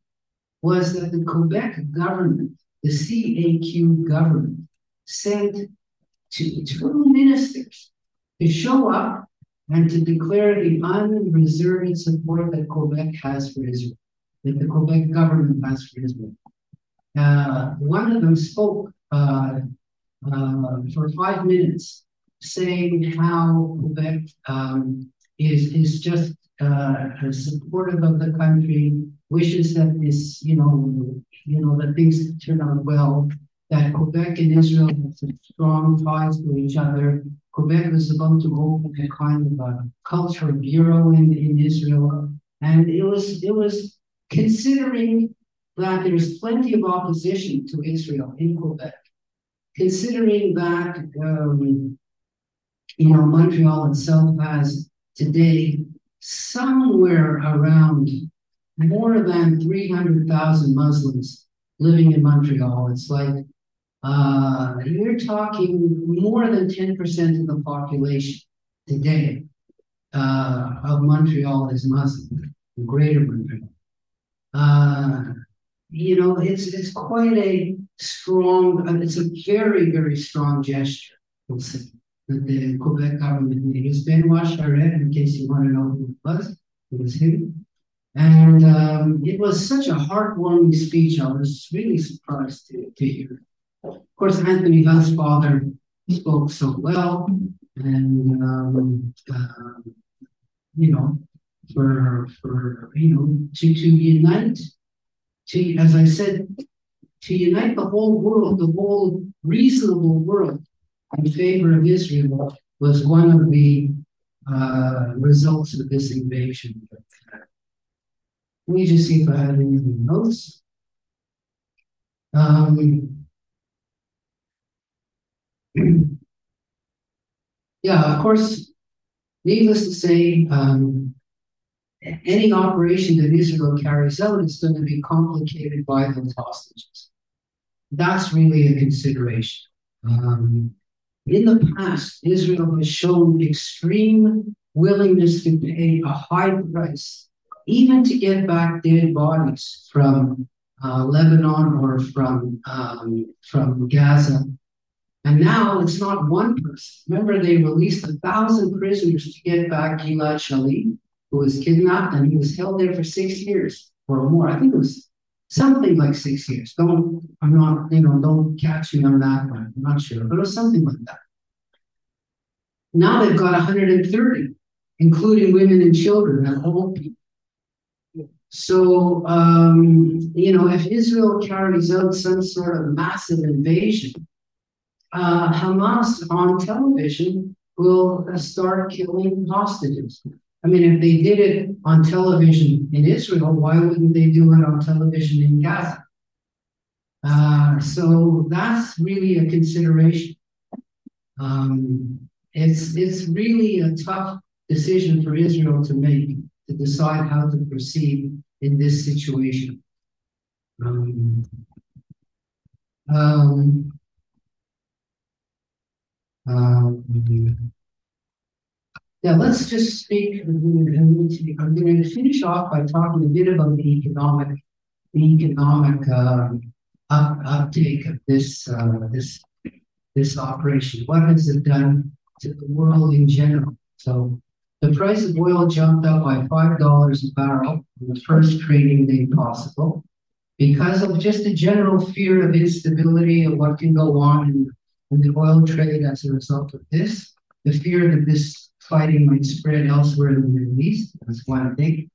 was that the Quebec government, the CAQ government, sent two ministers to show up and to declare the unreserved support that Quebec has for Israel, that the Quebec government has for Israel. One of them spoke for 5 minutes, saying how Quebec is just supportive of the country, wishes that this, that things turn out well, that Quebec and Israel have some strong ties to each other. Quebec was about to open a kind of a cultural bureau in Israel. And it was considering that there's plenty of opposition to Israel in Quebec, considering that Montreal itself has today somewhere around more than 300,000 Muslims living in Montreal. It's like you're talking more than 10% of the population today of Montreal is Muslim, greater Montreal. It's quite a strong, it's a very, very strong gesture, we'll say, that the Quebec government made. It was Benoit Charette, in case you want to know who it was him. And it was such a heartwarming speech. I was really surprised to hear it. Of course, Anthony Fassfather spoke so well, and to unite, to, as I said, to unite the whole world, the whole reasonable world in favor of Israel was one of the results of this invasion. Let me just see if I have anything else. Yeah, of course, needless to say, any operation that Israel carries out is going to be complicated by those hostages. That's really a consideration. In the past, Israel has shown extreme willingness to pay a high price, even to get back dead bodies from Lebanon or from Gaza. And now it's not one person. Remember, they released 1,000 prisoners to get back Gilad Shalit, who was kidnapped, and he was held there for 6 years or more. I think it was something like 6 years. Don't catch me on that one. I'm not sure, but it was something like that. Now they've got 130, including women and children and old people. So, if Israel carries out some sort of massive invasion, Hamas on television will start killing hostages. I mean, if they did it on television in Israel, why wouldn't they do it on television in Gaza? So that's really a consideration. It's really a tough decision for Israel to make, to decide how to proceed in this situation. Let's just speak. I'm going to finish off by talking a bit about the economic uptake of this operation. What has it done to the world in general? So, the price of oil jumped up by $5 a barrel on the first trading day possible because of just a general fear of instability and what can go on in the oil trade as a result of this. The fear that this fighting might spread elsewhere in the Middle East. That's one thing.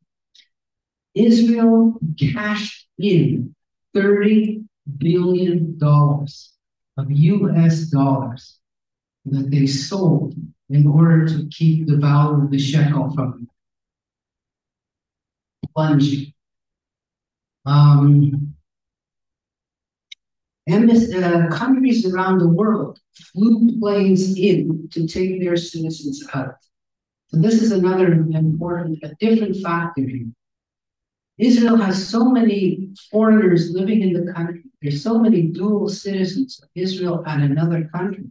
Israel cashed in $30 billion of US dollars that they sold in order to keep the value of the shekel from plunging. Countries around the world flew planes in to take their citizens out. So this is another important, a different factor here. Israel has so many foreigners living in the country. There's so many dual citizens of Israel and another country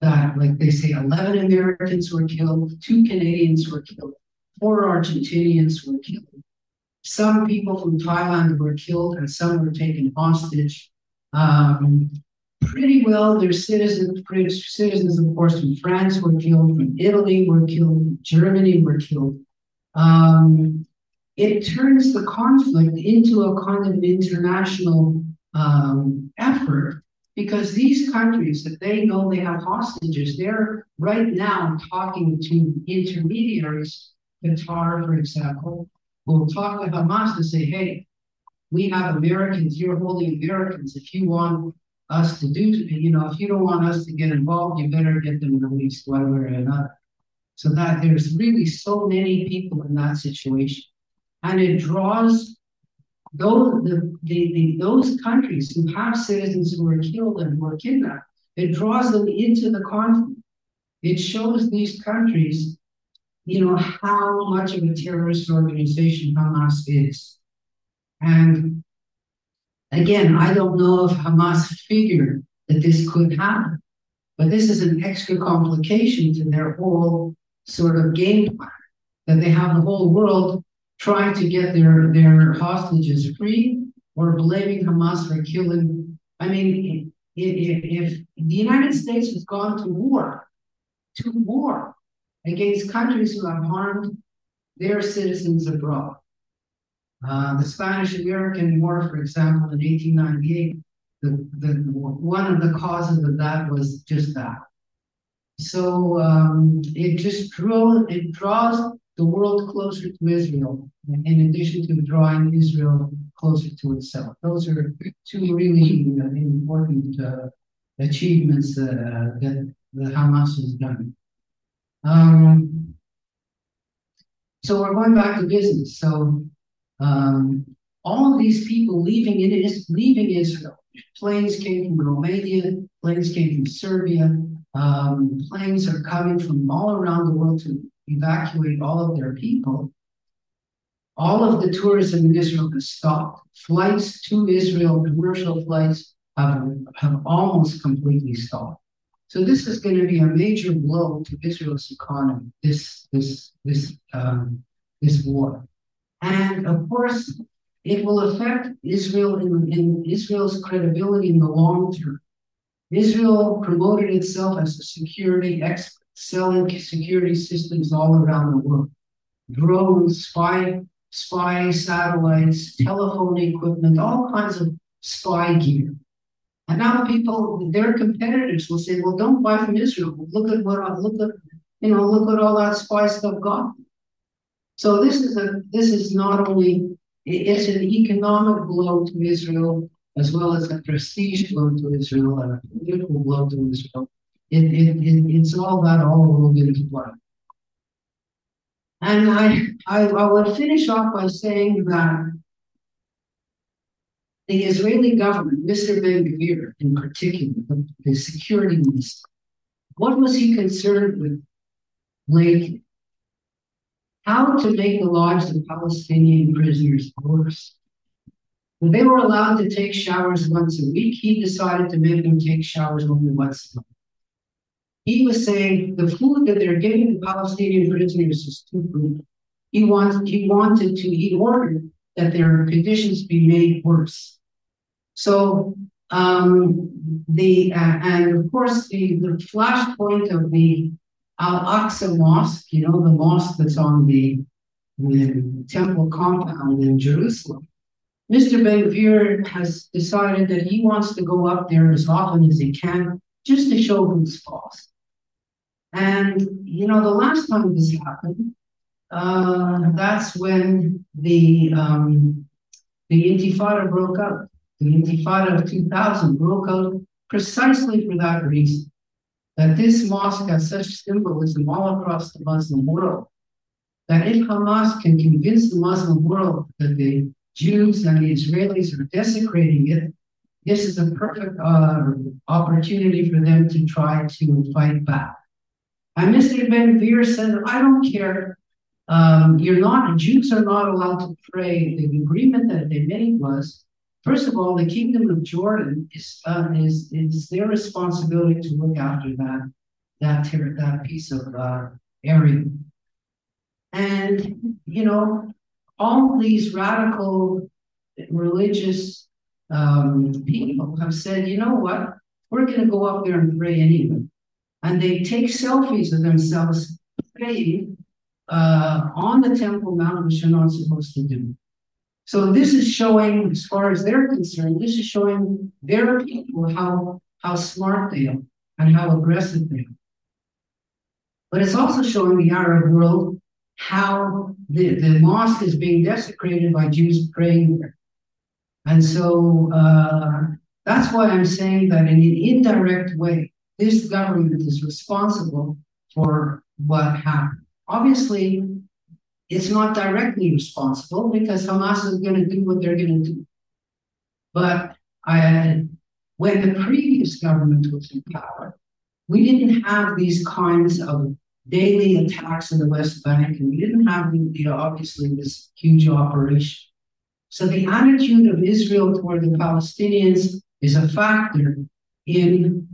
that, like they say, 11 Americans were killed, 2 Canadians were killed, 4 Argentinians were killed. Some people from Thailand were killed and some were taken hostage. Pretty well, their citizens, British citizens, of course, from France were killed, from Italy were killed, from Germany were killed. It turns the conflict into a kind of international effort, because these countries that they know they have hostages, they're right now talking to intermediaries Qatar, for example, will talk to Hamas to say, hey, we have Americans, you're holding Americans. If you want us to do, you know, if you don't want us to get involved, you better get them released one way or another. So that there's really so many people in that situation. And it draws those countries who have citizens who are killed and who are kidnapped, it draws them into the conflict. It shows these countries, you know, how much of a terrorist organization Hamas is. And again, I don't know if Hamas figured that this could happen, but this is an extra complication to their whole sort of game plan, that they have the whole world trying to get their hostages free or blaming Hamas for killing. I mean, if the United States has gone to war against countries who have harmed their citizens abroad. The Spanish-American War, for example, in 1898, one of the causes of that was just that. So it draws the world closer to Israel, in addition to drawing Israel closer to itself. Those are two really important achievements that Hamas has done. So we're going back to business. So all of these people leaving Israel. Planes came from Romania, planes came from Serbia, planes are coming from all around the world to evacuate all of their people. All of the tourism in Israel has stopped. Flights to Israel, commercial flights, have almost completely stopped. So this is going to be a major blow to Israel's economy, this war. And of course, it will affect Israel in Israel's credibility in the long term. Israel promoted itself as a security expert, selling security systems all around the world. Drones, spy satellites, telephone equipment, all kinds of spy gear. And now people, their competitors will say, well, don't buy from Israel. Look at all that spy stuff got. So this is not only, it's an economic blow to Israel, as well as a prestige blow to Israel, and a political blow to Israel. It's all that all rolled into one. And I would finish off by saying that the Israeli government, Mr. Ben-Gvir in particular, the security minister, what was he concerned with lately? How to make the lives of Palestinian prisoners worse. When they were allowed to take showers once a week, he decided to make them take showers only once a month. He was saying the food that they're giving the Palestinian prisoners is too brutal. He ordered that their conditions be made worse. So and of course the flashpoint of the Al-Aqsa Mosque, you know, the mosque that's on the temple compound in Jerusalem. Mr. Ben-Gvir has decided that he wants to go up there as often as he can just to show who's boss. And, you know, the last time this happened, that's when the Intifada broke out. The Intifada of 2000 broke out precisely for that reason. That this mosque has such symbolism all across the Muslim world, that if Hamas can convince the Muslim world that the Jews and the Israelis are desecrating it, this is a perfect opportunity for them to try to fight back. And Mr. Ben-Gvir said, I don't care. Jews are not allowed to pray. The agreement that they made was, first of all, the Kingdom of Jordan is their responsibility to look after that piece of area. And, you know, all these radical religious people have said, you know what, we're going to go up there and pray anyway. And they take selfies of themselves praying on the Temple Mount, which you're not supposed to do. So this is showing, as far as they're concerned, this is showing their people how smart they are and how aggressive they are. But it's also showing the Arab world how the mosque is being desecrated by Jews praying there. And so that's why I'm saying that in an indirect way, this government is responsible for what happened. Obviously, it's not directly responsible because Hamas is going to do what they're going to do. But when the previous government was in power, we didn't have these kinds of daily attacks in the West Bank, and we didn't have, obviously, this huge operation. So the attitude of Israel toward the Palestinians is a factor in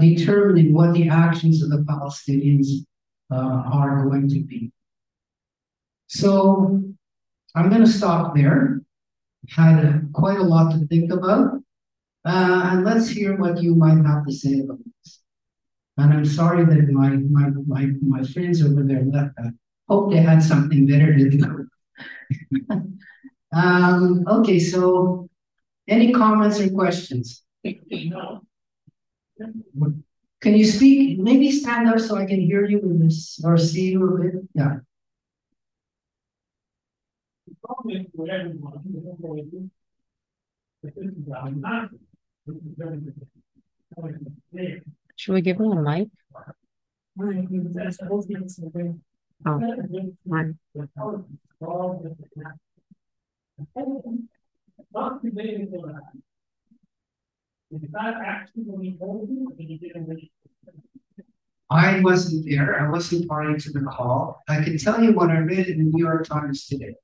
determining what the actions of the Palestinians are going to be. So I'm going to stop there. Had quite a lot to think about. And let's hear what you might have to say about this. And I'm sorry that my friends over there left. I hope they had something better to do. Okay, so any comments or questions? Can you speak? Maybe stand up so I can hear you in this, or see you a bit. Yeah. The problem for everyone is, should we give him a mic? I wasn't there. I wasn't party to the call. I can tell you what I read in the New York Times today.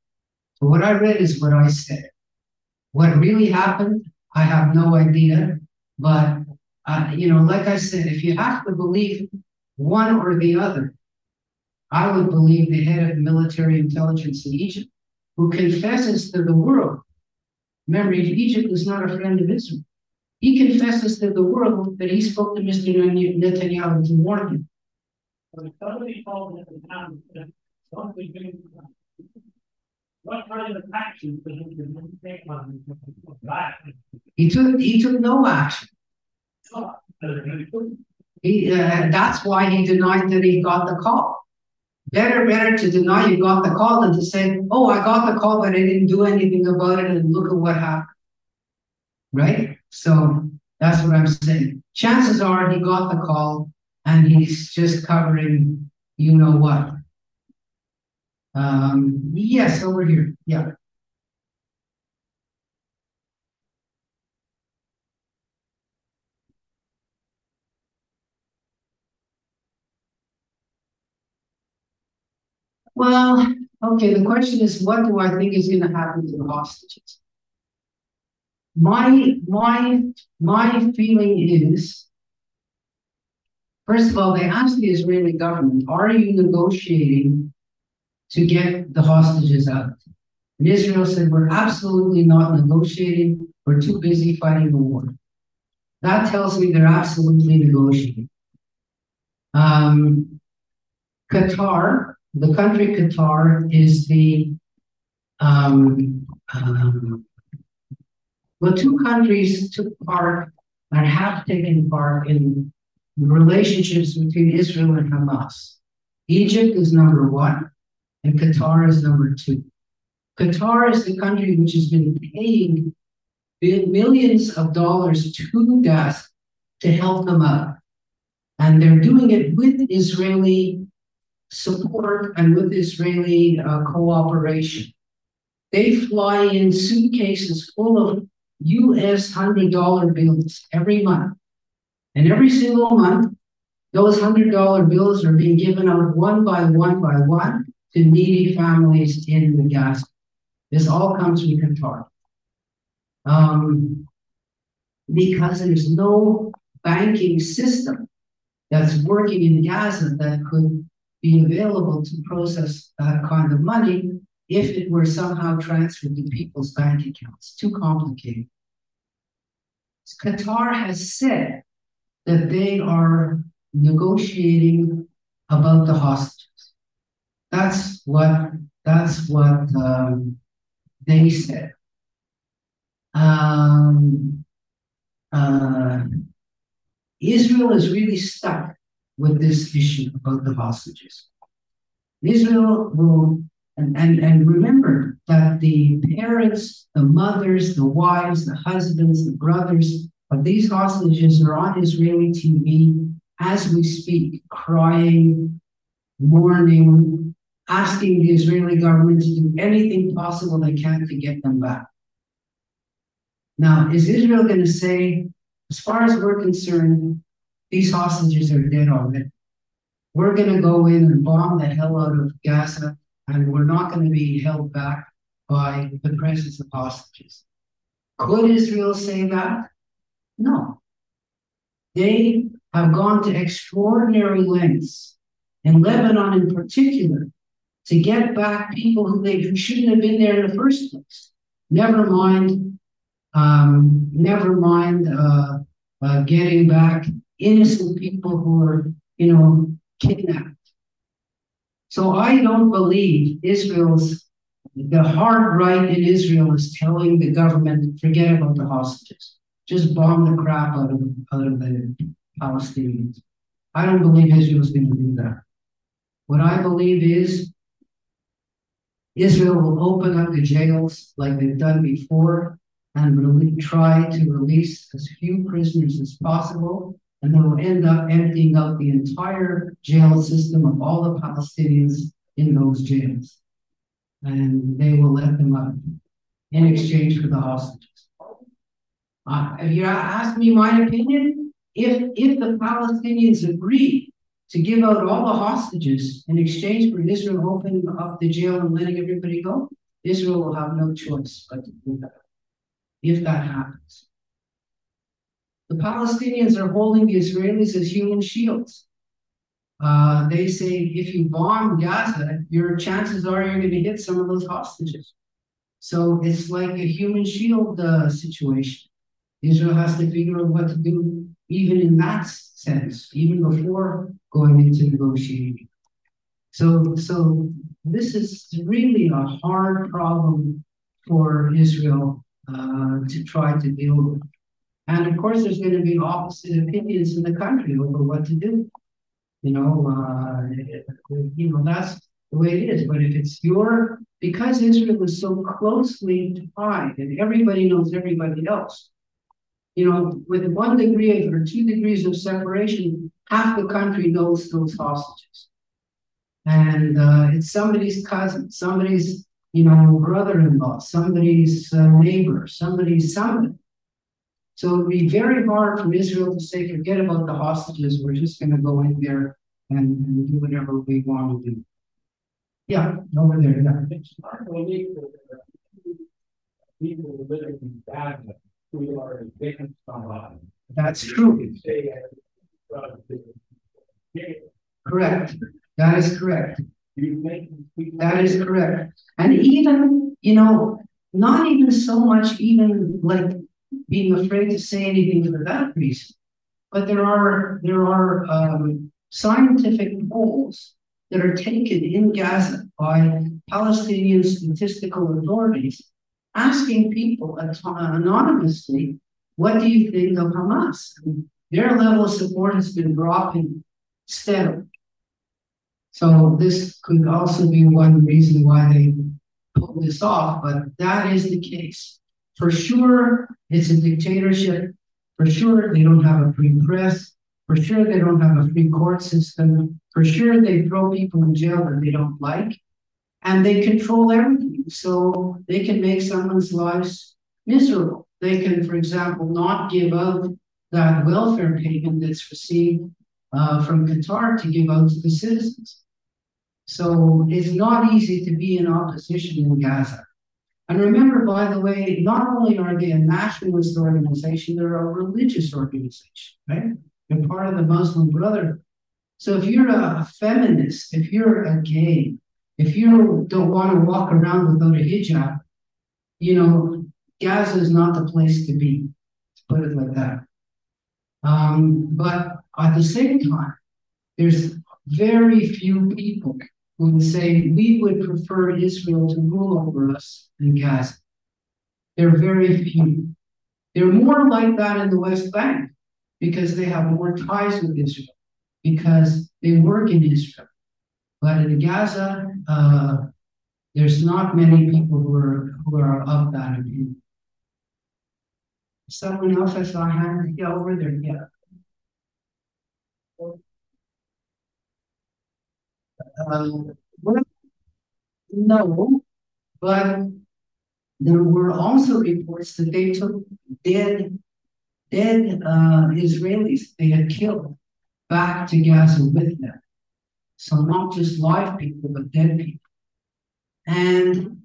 But what I read is what I said. What really happened, I have no idea. But, like I said, if you have to believe one or the other, I would believe the head of military intelligence in Egypt, who confesses to the world. Remember, Egypt is not a friend of Israel. He confesses to the world that he spoke to Mr. Netanyahu to warn him. When somebody called Netanyahu and said, what kind of action did he take on him? He took no action. That's why he denied that he got the call. Better to deny you got the call than to say, oh, I got the call, but I didn't do anything about it, and look at what happened. Right? So that's what I'm saying. Chances are he got the call, and he's just covering you-know-what. Yes, over here. Yeah. Well, okay, the question is, what do I think is going to happen to the hostages? My feeling is, first of all, they asked the Israeli government, are you negotiating to get the hostages out? And Israel said, we're absolutely not negotiating. We're too busy fighting the war. That tells me they're absolutely negotiating. Qatar, the country Qatar is the, two countries took part and have taken part in relationships between Israel and Hamas. Egypt is number one, and Qatar is number two. Qatar is the country which has been paying millions of dollars to Gaza to help them out. And they're doing it with Israeli support and with Israeli cooperation. They fly in suitcases full of US $100 bills every month. And every single month, those $100 bills are being given out one by one to needy families in the Gaza. This all comes from Qatar. Because there's no banking system that's working in Gaza that could be available to process that kind of money if it were somehow transferred to people's bank accounts. Too complicated. Qatar has said that they are negotiating about the hostages. That's what they said. Israel is really stuck with this issue about the hostages. Israel will, and remember that the parents, the mothers, the wives, the husbands, the brothers of these hostages are on Israeli TV as we speak, crying, mourning, asking the Israeli government to do anything possible they can to get them back. Now, is Israel going to say, as far as we're concerned, these hostages are dead already? We're going to go in and bomb the hell out of Gaza, and we're not going to be held back by the presence of hostages. Could Israel say that? No. They have gone to extraordinary lengths, in Lebanon in particular, to get back people who shouldn't have been there in the first place. Never mind getting back innocent people who are, kidnapped. So I don't believe the hard right in Israel is telling the government, forget about the hostages. Just bomb the crap out of the Palestinians. I don't believe Israel's going to do that. What I believe is Israel will open up the jails like they've done before and try to release as few prisoners as possible, and they will end up emptying out the entire jail system of all the Palestinians in those jails. And they will let them out in exchange for the hostages. If you ask me my opinion, if the Palestinians agree to give out all the hostages in exchange for Israel opening up the jail and letting everybody go, Israel will have no choice but to do that, if that happens. The Palestinians are holding the Israelis as human shields. They say, if you bomb Gaza, your chances are you're going to hit some of those hostages. So it's like a human shield situation. Israel has to figure out what to do, even in that sense, even before going into negotiating. So this is really a hard problem for Israel to try to deal with. And of course, there's going to be opposite opinions in the country over what to do. That's the way it is. But if it's because Israel is so closely tied and everybody knows everybody else, with 1 degree or 2 degrees of separation, half the country knows those hostages. And it's somebody's cousin, somebody's, brother-in-law, somebody's neighbor, somebody's son. So it would be very hard for Israel to say, forget about the hostages, we're just going to go in there and do whatever we want to do. Yeah, over there. People living in Gaza who are against Hamas. That's true. Correct. That is correct. That is correct. And even, not even so much even like being afraid to say anything for that reason, but there are scientific polls that are taken in Gaza by Palestinian statistical authorities asking people anonymously, what do you think of Hamas? And their level of support has been dropping steadily. So this could also be one reason why they pulled this off, but that is the case. For sure, it's a dictatorship. For sure, they don't have a free press. For sure, they don't have a free court system. For sure, they throw people in jail that they don't like. And they control everything. So they can make someone's lives miserable. They can, for example, not give out that welfare payment that's received from Qatar to give out to the citizens. So it's not easy to be in opposition in Gaza. And remember, by the way, not only are they a nationalist organization, they're a religious organization, right? They're part of the Muslim Brotherhood. So if you're a feminist, if you're a gay, if you don't want to walk around without a hijab, Gaza is not the place to be, to put it like that. But at the same time, there's very few people who would say, we would prefer Israel to rule over us in Gaza. There are very few. They're more like that in the West Bank because they have more ties with Israel, because they work in Israel. But in Gaza, there's not many people who are of that opinion. Someone else, I saw a hand. Yeah, over there. Yeah. Well, no, but there were also reports that they took dead Israelis they had killed back to Gaza with them. So not just live people, but dead people. And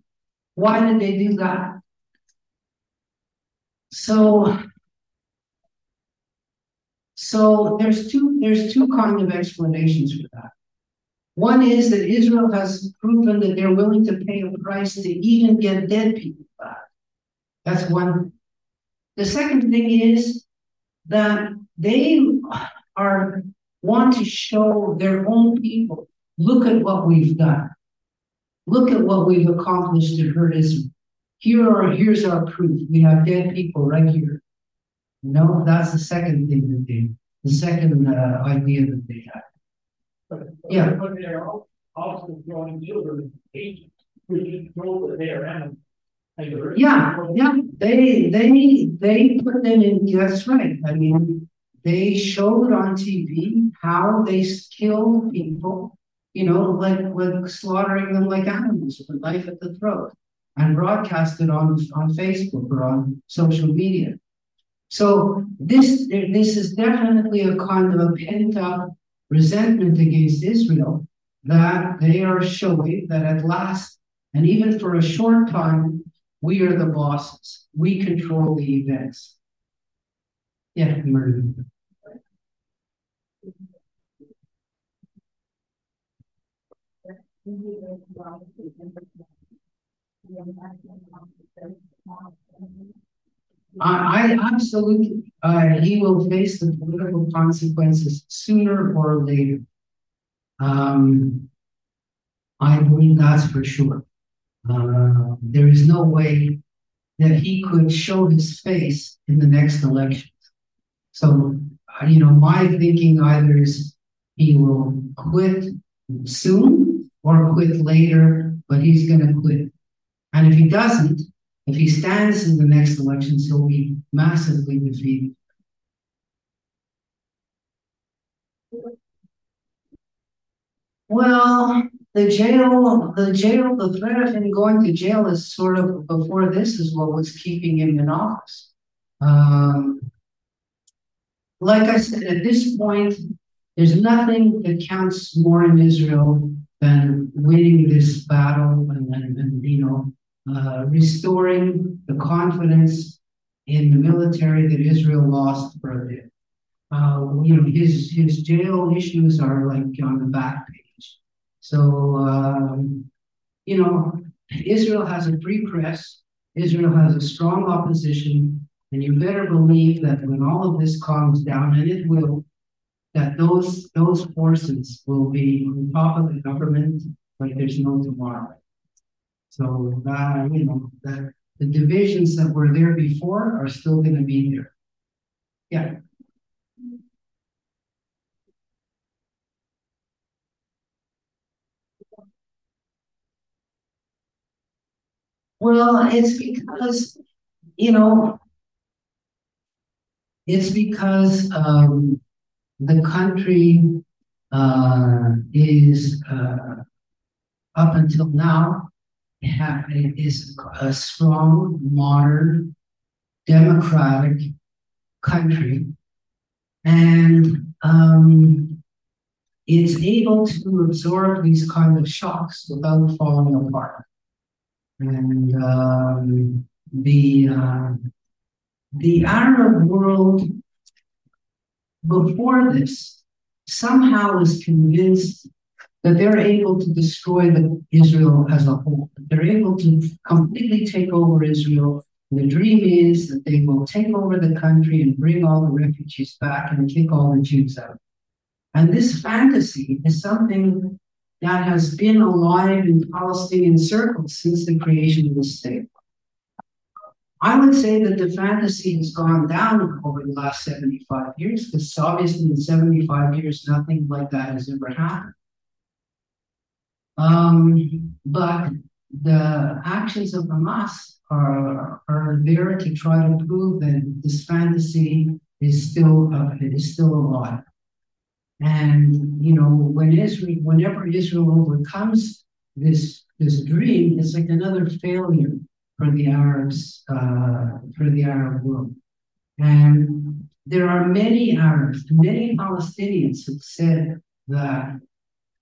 why did they do that? So there's two kind of explanations for that. One is that Israel has proven that they're willing to pay a price to even get dead people back. That's one. The second thing is that they want to show their own people, look at what we've done. Look at what we've accomplished to hurt Israel. Here's our proof. We have dead people right here. No, that's the second thing that the second idea that they had. But they're also throwing children in Egypt, which is over their animals. They put them in. That's right. I mean, they showed on TV how they kill people, like slaughtering them like animals with life at the throat, and broadcast it on Facebook or on social media. So this is definitely a kind of a pent-up resentment against Israel that they are showing that at last, and even for a short time, we are the bosses. We control the events. Yeah, murder. I absolutely, he will face the political consequences sooner or later. I believe that's for sure. There is no way that he could show his face in the next election. So, my thinking either is he will quit soon or quit later, but he's going to quit. And if he doesn't, if he stands in the next elections, he'll be massively defeated. Well, the jail, the threat of him going to jail is sort of, before this, is what was keeping him in office. Like I said, at this point, there's nothing that counts more in Israel than winning this battle and restoring the confidence in the military that Israel lost for a bit. His jail issues are like on the back page. So, Israel has a free press. Israel has a strong opposition. And you better believe that when all of this calms down, and it will, that those forces will be on top of the government like there's no tomorrow. So that, that the divisions that were there before are still going to be there. Yeah. Well, it's because the country is up until now. It is a strong, modern, democratic country, and it's able to absorb these kind of shocks without falling apart. And the Arab world before this somehow is convinced that they're able to destroy Israel as a whole. They're able to completely take over Israel. The dream is that they will take over the country and bring all the refugees back and kick all the Jews out. And this fantasy is something that has been alive in Palestinian circles since the creation of the state. I would say that the fantasy has gone down over the last 75 years, because obviously in 75 years, nothing like that has ever happened. But the actions of Hamas are there to try to prove that this fantasy is still alive. And you know, whenever Israel overcomes this dream, it's like another failure for the Arabs, for the Arab world. And there are many Arabs, many Palestinians who said that,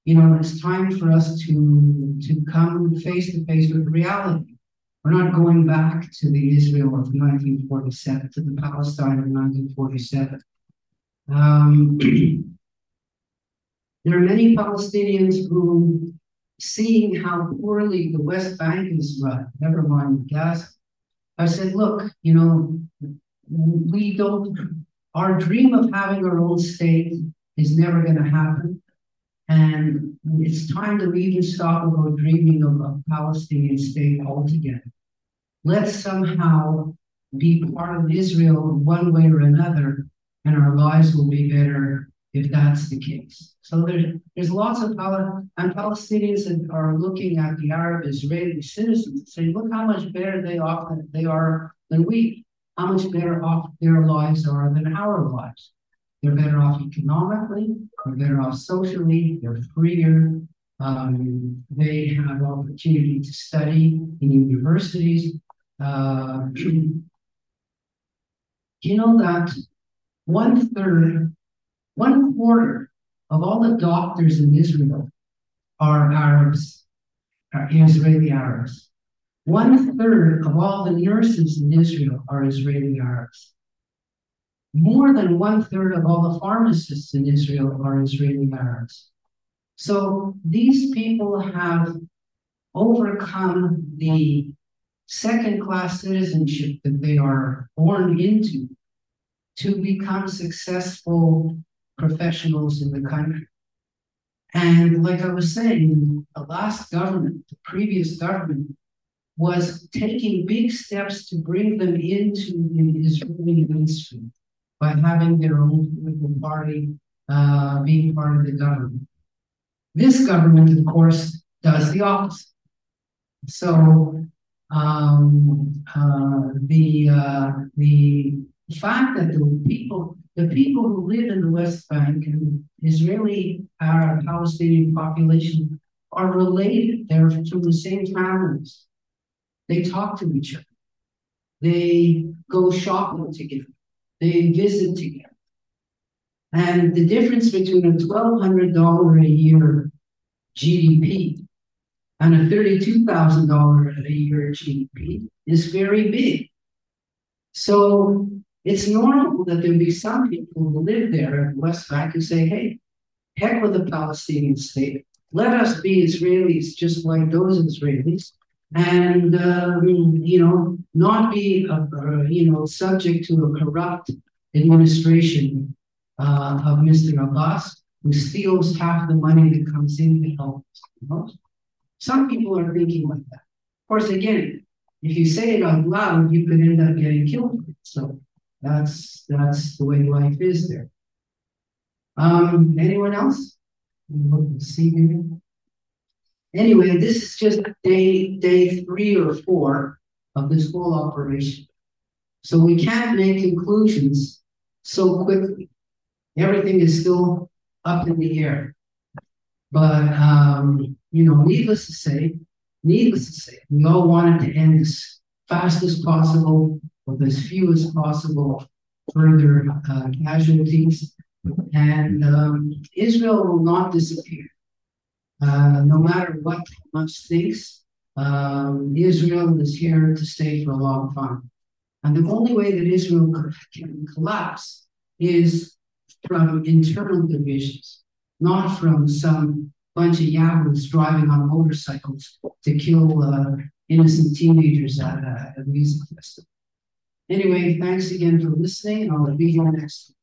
you know, it's time for us to come face to face with reality. We're not going back to the Israel of 1947, to the Palestine of 1947. There are many Palestinians who, seeing how poorly the West Bank is run, never mind Gaza, I said, look, you know, our dream of having our own state is never going to happen. And it's time to even stop about dreaming of a Palestinian state altogether. Let's somehow be part of Israel one way or another, and our lives will be better if that's the case. So there's lots of Palestinians that are looking at the Arab Israeli citizens and saying, look how much better they are than we, how much better off their lives are than our lives. They're better off economically, they're better off socially, they're freer, they have opportunity to study in universities. You know that one quarter of all the doctors in Israel are Arabs, are Israeli Arabs. 1/3 of all the nurses in Israel are Israeli Arabs. More than 1/3 of all the pharmacists in Israel are Israeli Arabs. So these people have overcome the second-class citizenship that they are born into to become successful professionals in the country. And like I was saying, the last government, the previous government, was taking big steps to bring them into the Israeli mainstream by having their own political party being part of the government. This government, of course, does the opposite. So the fact that the people who live in the West Bank and Israeli Arab Palestinian population are related. They're from the same families. They talk to each other. They go shopping together. They visit together. And the difference between a $1,200 a year GDP and a $32,000 a year GDP is very big. So it's normal that there'll be some people who live there in the West Bank who say, hey, heck with the Palestinian state. Let us be Israelis just like those Israelis. And, you know, not be, subject to a corrupt administration of Mr. Abbas, who steals half the money that comes in to help us. You know? Some people are thinking like that. Of course, again, if you say it out loud, you could end up getting killed. So that's the way life is there. Anyone else? See you. Anyway, this is just day 3 or 4 of this whole operation. So we can't make conclusions so quickly. Everything is still up in the air. But, you know, needless to say, we all want it to end as fast as possible with as few as possible further casualties. And Israel will not disappear. No matter what Hamas thinks, Israel is here to stay for a long time. And the only way that Israel can collapse is from internal divisions, not from some bunch of yahoos driving on motorcycles to kill innocent teenagers at a music festival. Anyway, thanks again for listening, and I'll be here next week.